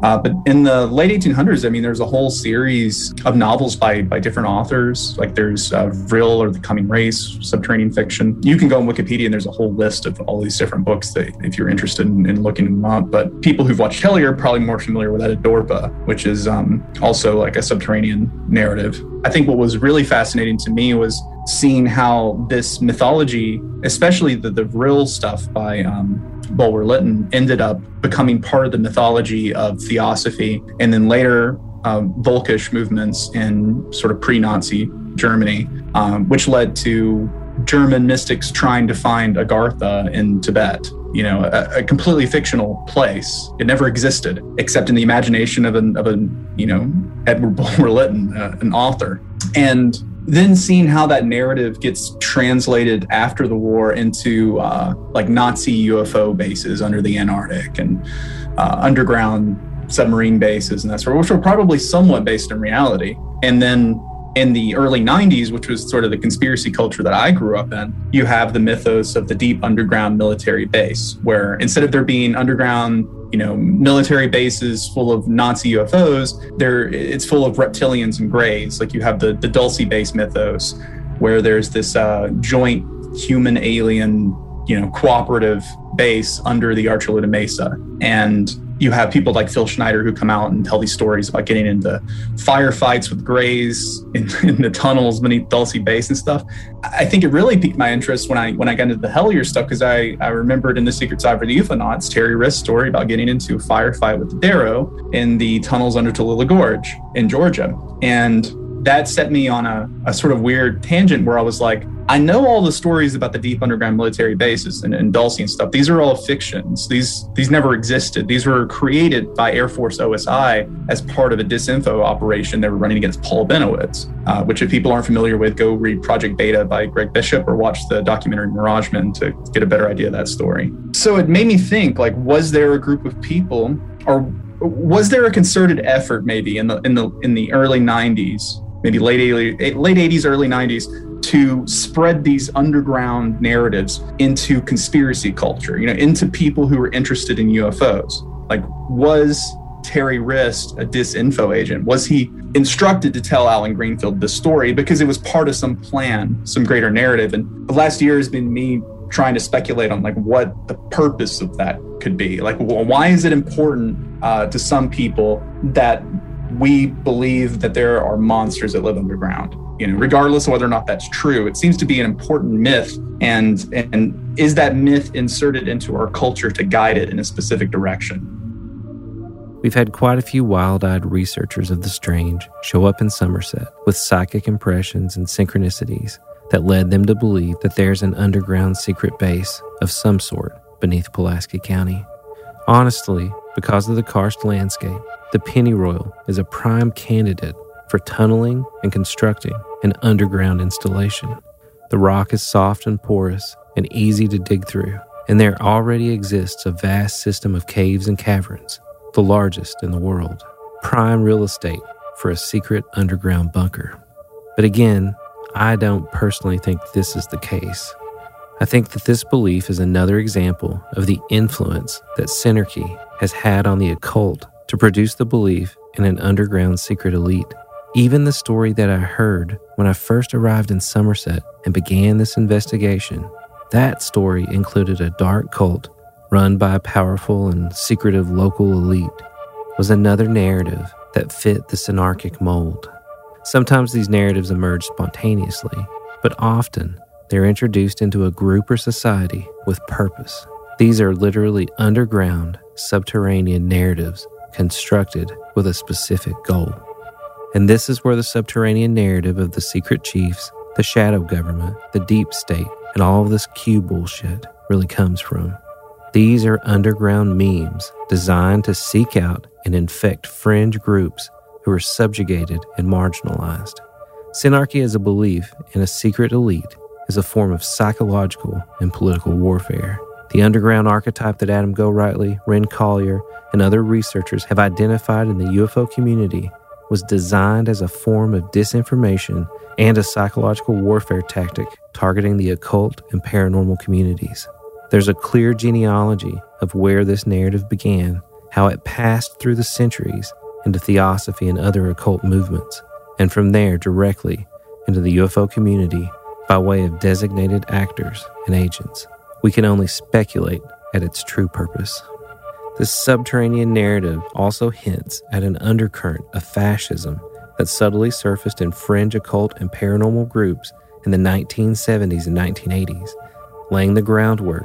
But in the late 1800s, I mean, there's a whole series of novels by different authors. Like there's Vril or The Coming Race, subterranean fiction. You can go on Wikipedia and there's a whole list of all these different books that if you're interested in looking them up. But people who've watched Telly are probably more familiar with Etidorhpa, which is also like a subterranean narrative. I think what was really fascinating to me was seeing how this mythology, especially the Vril stuff by Bulwer Lytton, ended up becoming part of the mythology of theosophy, and then later Volkisch movements in sort of pre-Nazi Germany, which led to German mystics trying to find Agartha in Tibet, you know, a completely fictional place. It never existed except in the imagination of a you know, Edward Bulwer Lytton, an author. And then seeing how that narrative gets translated after the war into like Nazi UFO bases under the Antarctic and underground submarine bases and that sort of, which were probably somewhat based in reality. And then in the early 90s, which was sort of the conspiracy culture that I grew up in, you have the mythos of the deep underground military base, where instead of there being underground, you know, military bases full of Nazi UFOs, it's full of reptilians and greys. Like you have the Dulce Base mythos, where there's this joint human alien, you know, cooperative base under the Archuleta Mesa. And you have people like Phil Schneider who come out and tell these stories about getting into firefights with Greys in the tunnels beneath Dulce Base and stuff. I think it really piqued my interest when I got into the hellier stuff, because I remembered in The Secret Side for the Euphonauts, Terry Rist's story about getting into a firefight with the Darrow in the tunnels under Tullila Gorge in Georgia. And that set me on a sort of weird tangent where I was like, I know all the stories about the deep underground military bases and Dulce and stuff. These are all fictions. These never existed. These were created by Air Force OSI as part of a disinfo operation they were running against Paul Bennewitz, which if people aren't familiar with, go read Project Beta by Greg Bishop or watch the documentary Mirage Men to get a better idea of that story. So it made me think, like, was there a group of people, or was there a concerted effort maybe in the early 90s, maybe late 80s, early 90s, to spread these underground narratives into conspiracy culture, you know, into people who were interested in UFOs. Like, was Terry Rist a disinfo agent? Was he instructed to tell Alan Greenfield this story because it was part of some plan, some greater narrative? And the last year has been me trying to speculate on, like, what the purpose of that could be. Like, well, why is it important to some people that we believe that there are monsters that live underground, you know, regardless of whether or not that's true? It seems to be an important myth. And is that myth inserted into our culture to guide it in a specific direction? We've had quite a few wild-eyed researchers of the strange show up in Somerset with psychic impressions and synchronicities that led them to believe that there's an underground secret base of some sort beneath Pulaski County. Honestly, because of the karst landscape, the Pennyroyal is a prime candidate for tunneling and constructing an underground installation. The rock is soft and porous and easy to dig through, and there already exists a vast system of caves and caverns, the largest in the world. Prime real estate for a secret underground bunker. But again, I don't personally think this is the case. I think that this belief is another example of the influence that Synarchy has had on the occult to produce the belief in an underground secret elite. Even the story that I heard when I first arrived in Somerset and began this investigation, that story included a dark cult run by a powerful and secretive local elite, was another narrative that fit the synarchic mold. Sometimes these narratives emerge spontaneously, but often they're introduced into a group or society with purpose. These are literally underground, subterranean narratives constructed with a specific goal. And this is where the subterranean narrative of the secret chiefs, the shadow government, the deep state, and all of this Q bullshit really comes from. These are underground memes designed to seek out and infect fringe groups who are subjugated and marginalized. Synarchy as a belief in a secret elite is a form of psychological and political warfare. The underground archetype that Adam Golightly, Wren Collier, and other researchers have identified in the UFO community was designed as a form of disinformation and a psychological warfare tactic targeting the occult and paranormal communities. There's a clear genealogy of where this narrative began, how it passed through the centuries into theosophy and other occult movements, and from there directly into the UFO community by way of designated actors and agents. We can only speculate at its true purpose. This subterranean narrative also hints at an undercurrent of fascism that subtly surfaced in fringe occult and paranormal groups in the 1970s and 1980s, laying the groundwork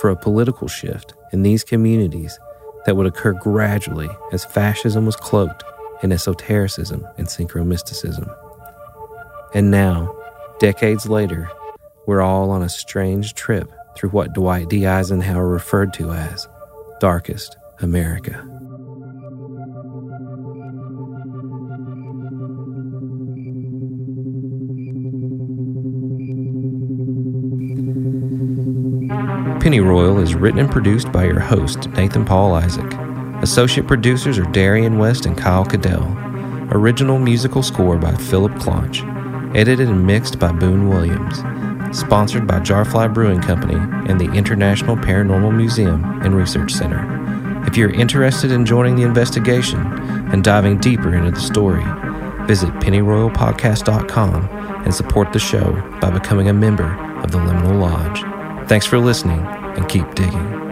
for a political shift in these communities that would occur gradually as fascism was cloaked in esotericism and synchromysticism. And now, decades later, we're all on a strange trip through what Dwight D. Eisenhower referred to as Darkest America. Pennyroyal is written and produced by your host, Nathan Paul Isaac. Associate producers are Darian West and Kyle Cadell. Original musical score by Philip Clonch. Edited and mixed by Boone Williams. Sponsored by Jarfly Brewing Company and the International Paranormal Museum and Research Center. If you're interested in joining the investigation and diving deeper into the story, visit pennyroyalpodcast.com and support the show by becoming a member of the Liminal Lodge. Thanks for listening, and keep digging.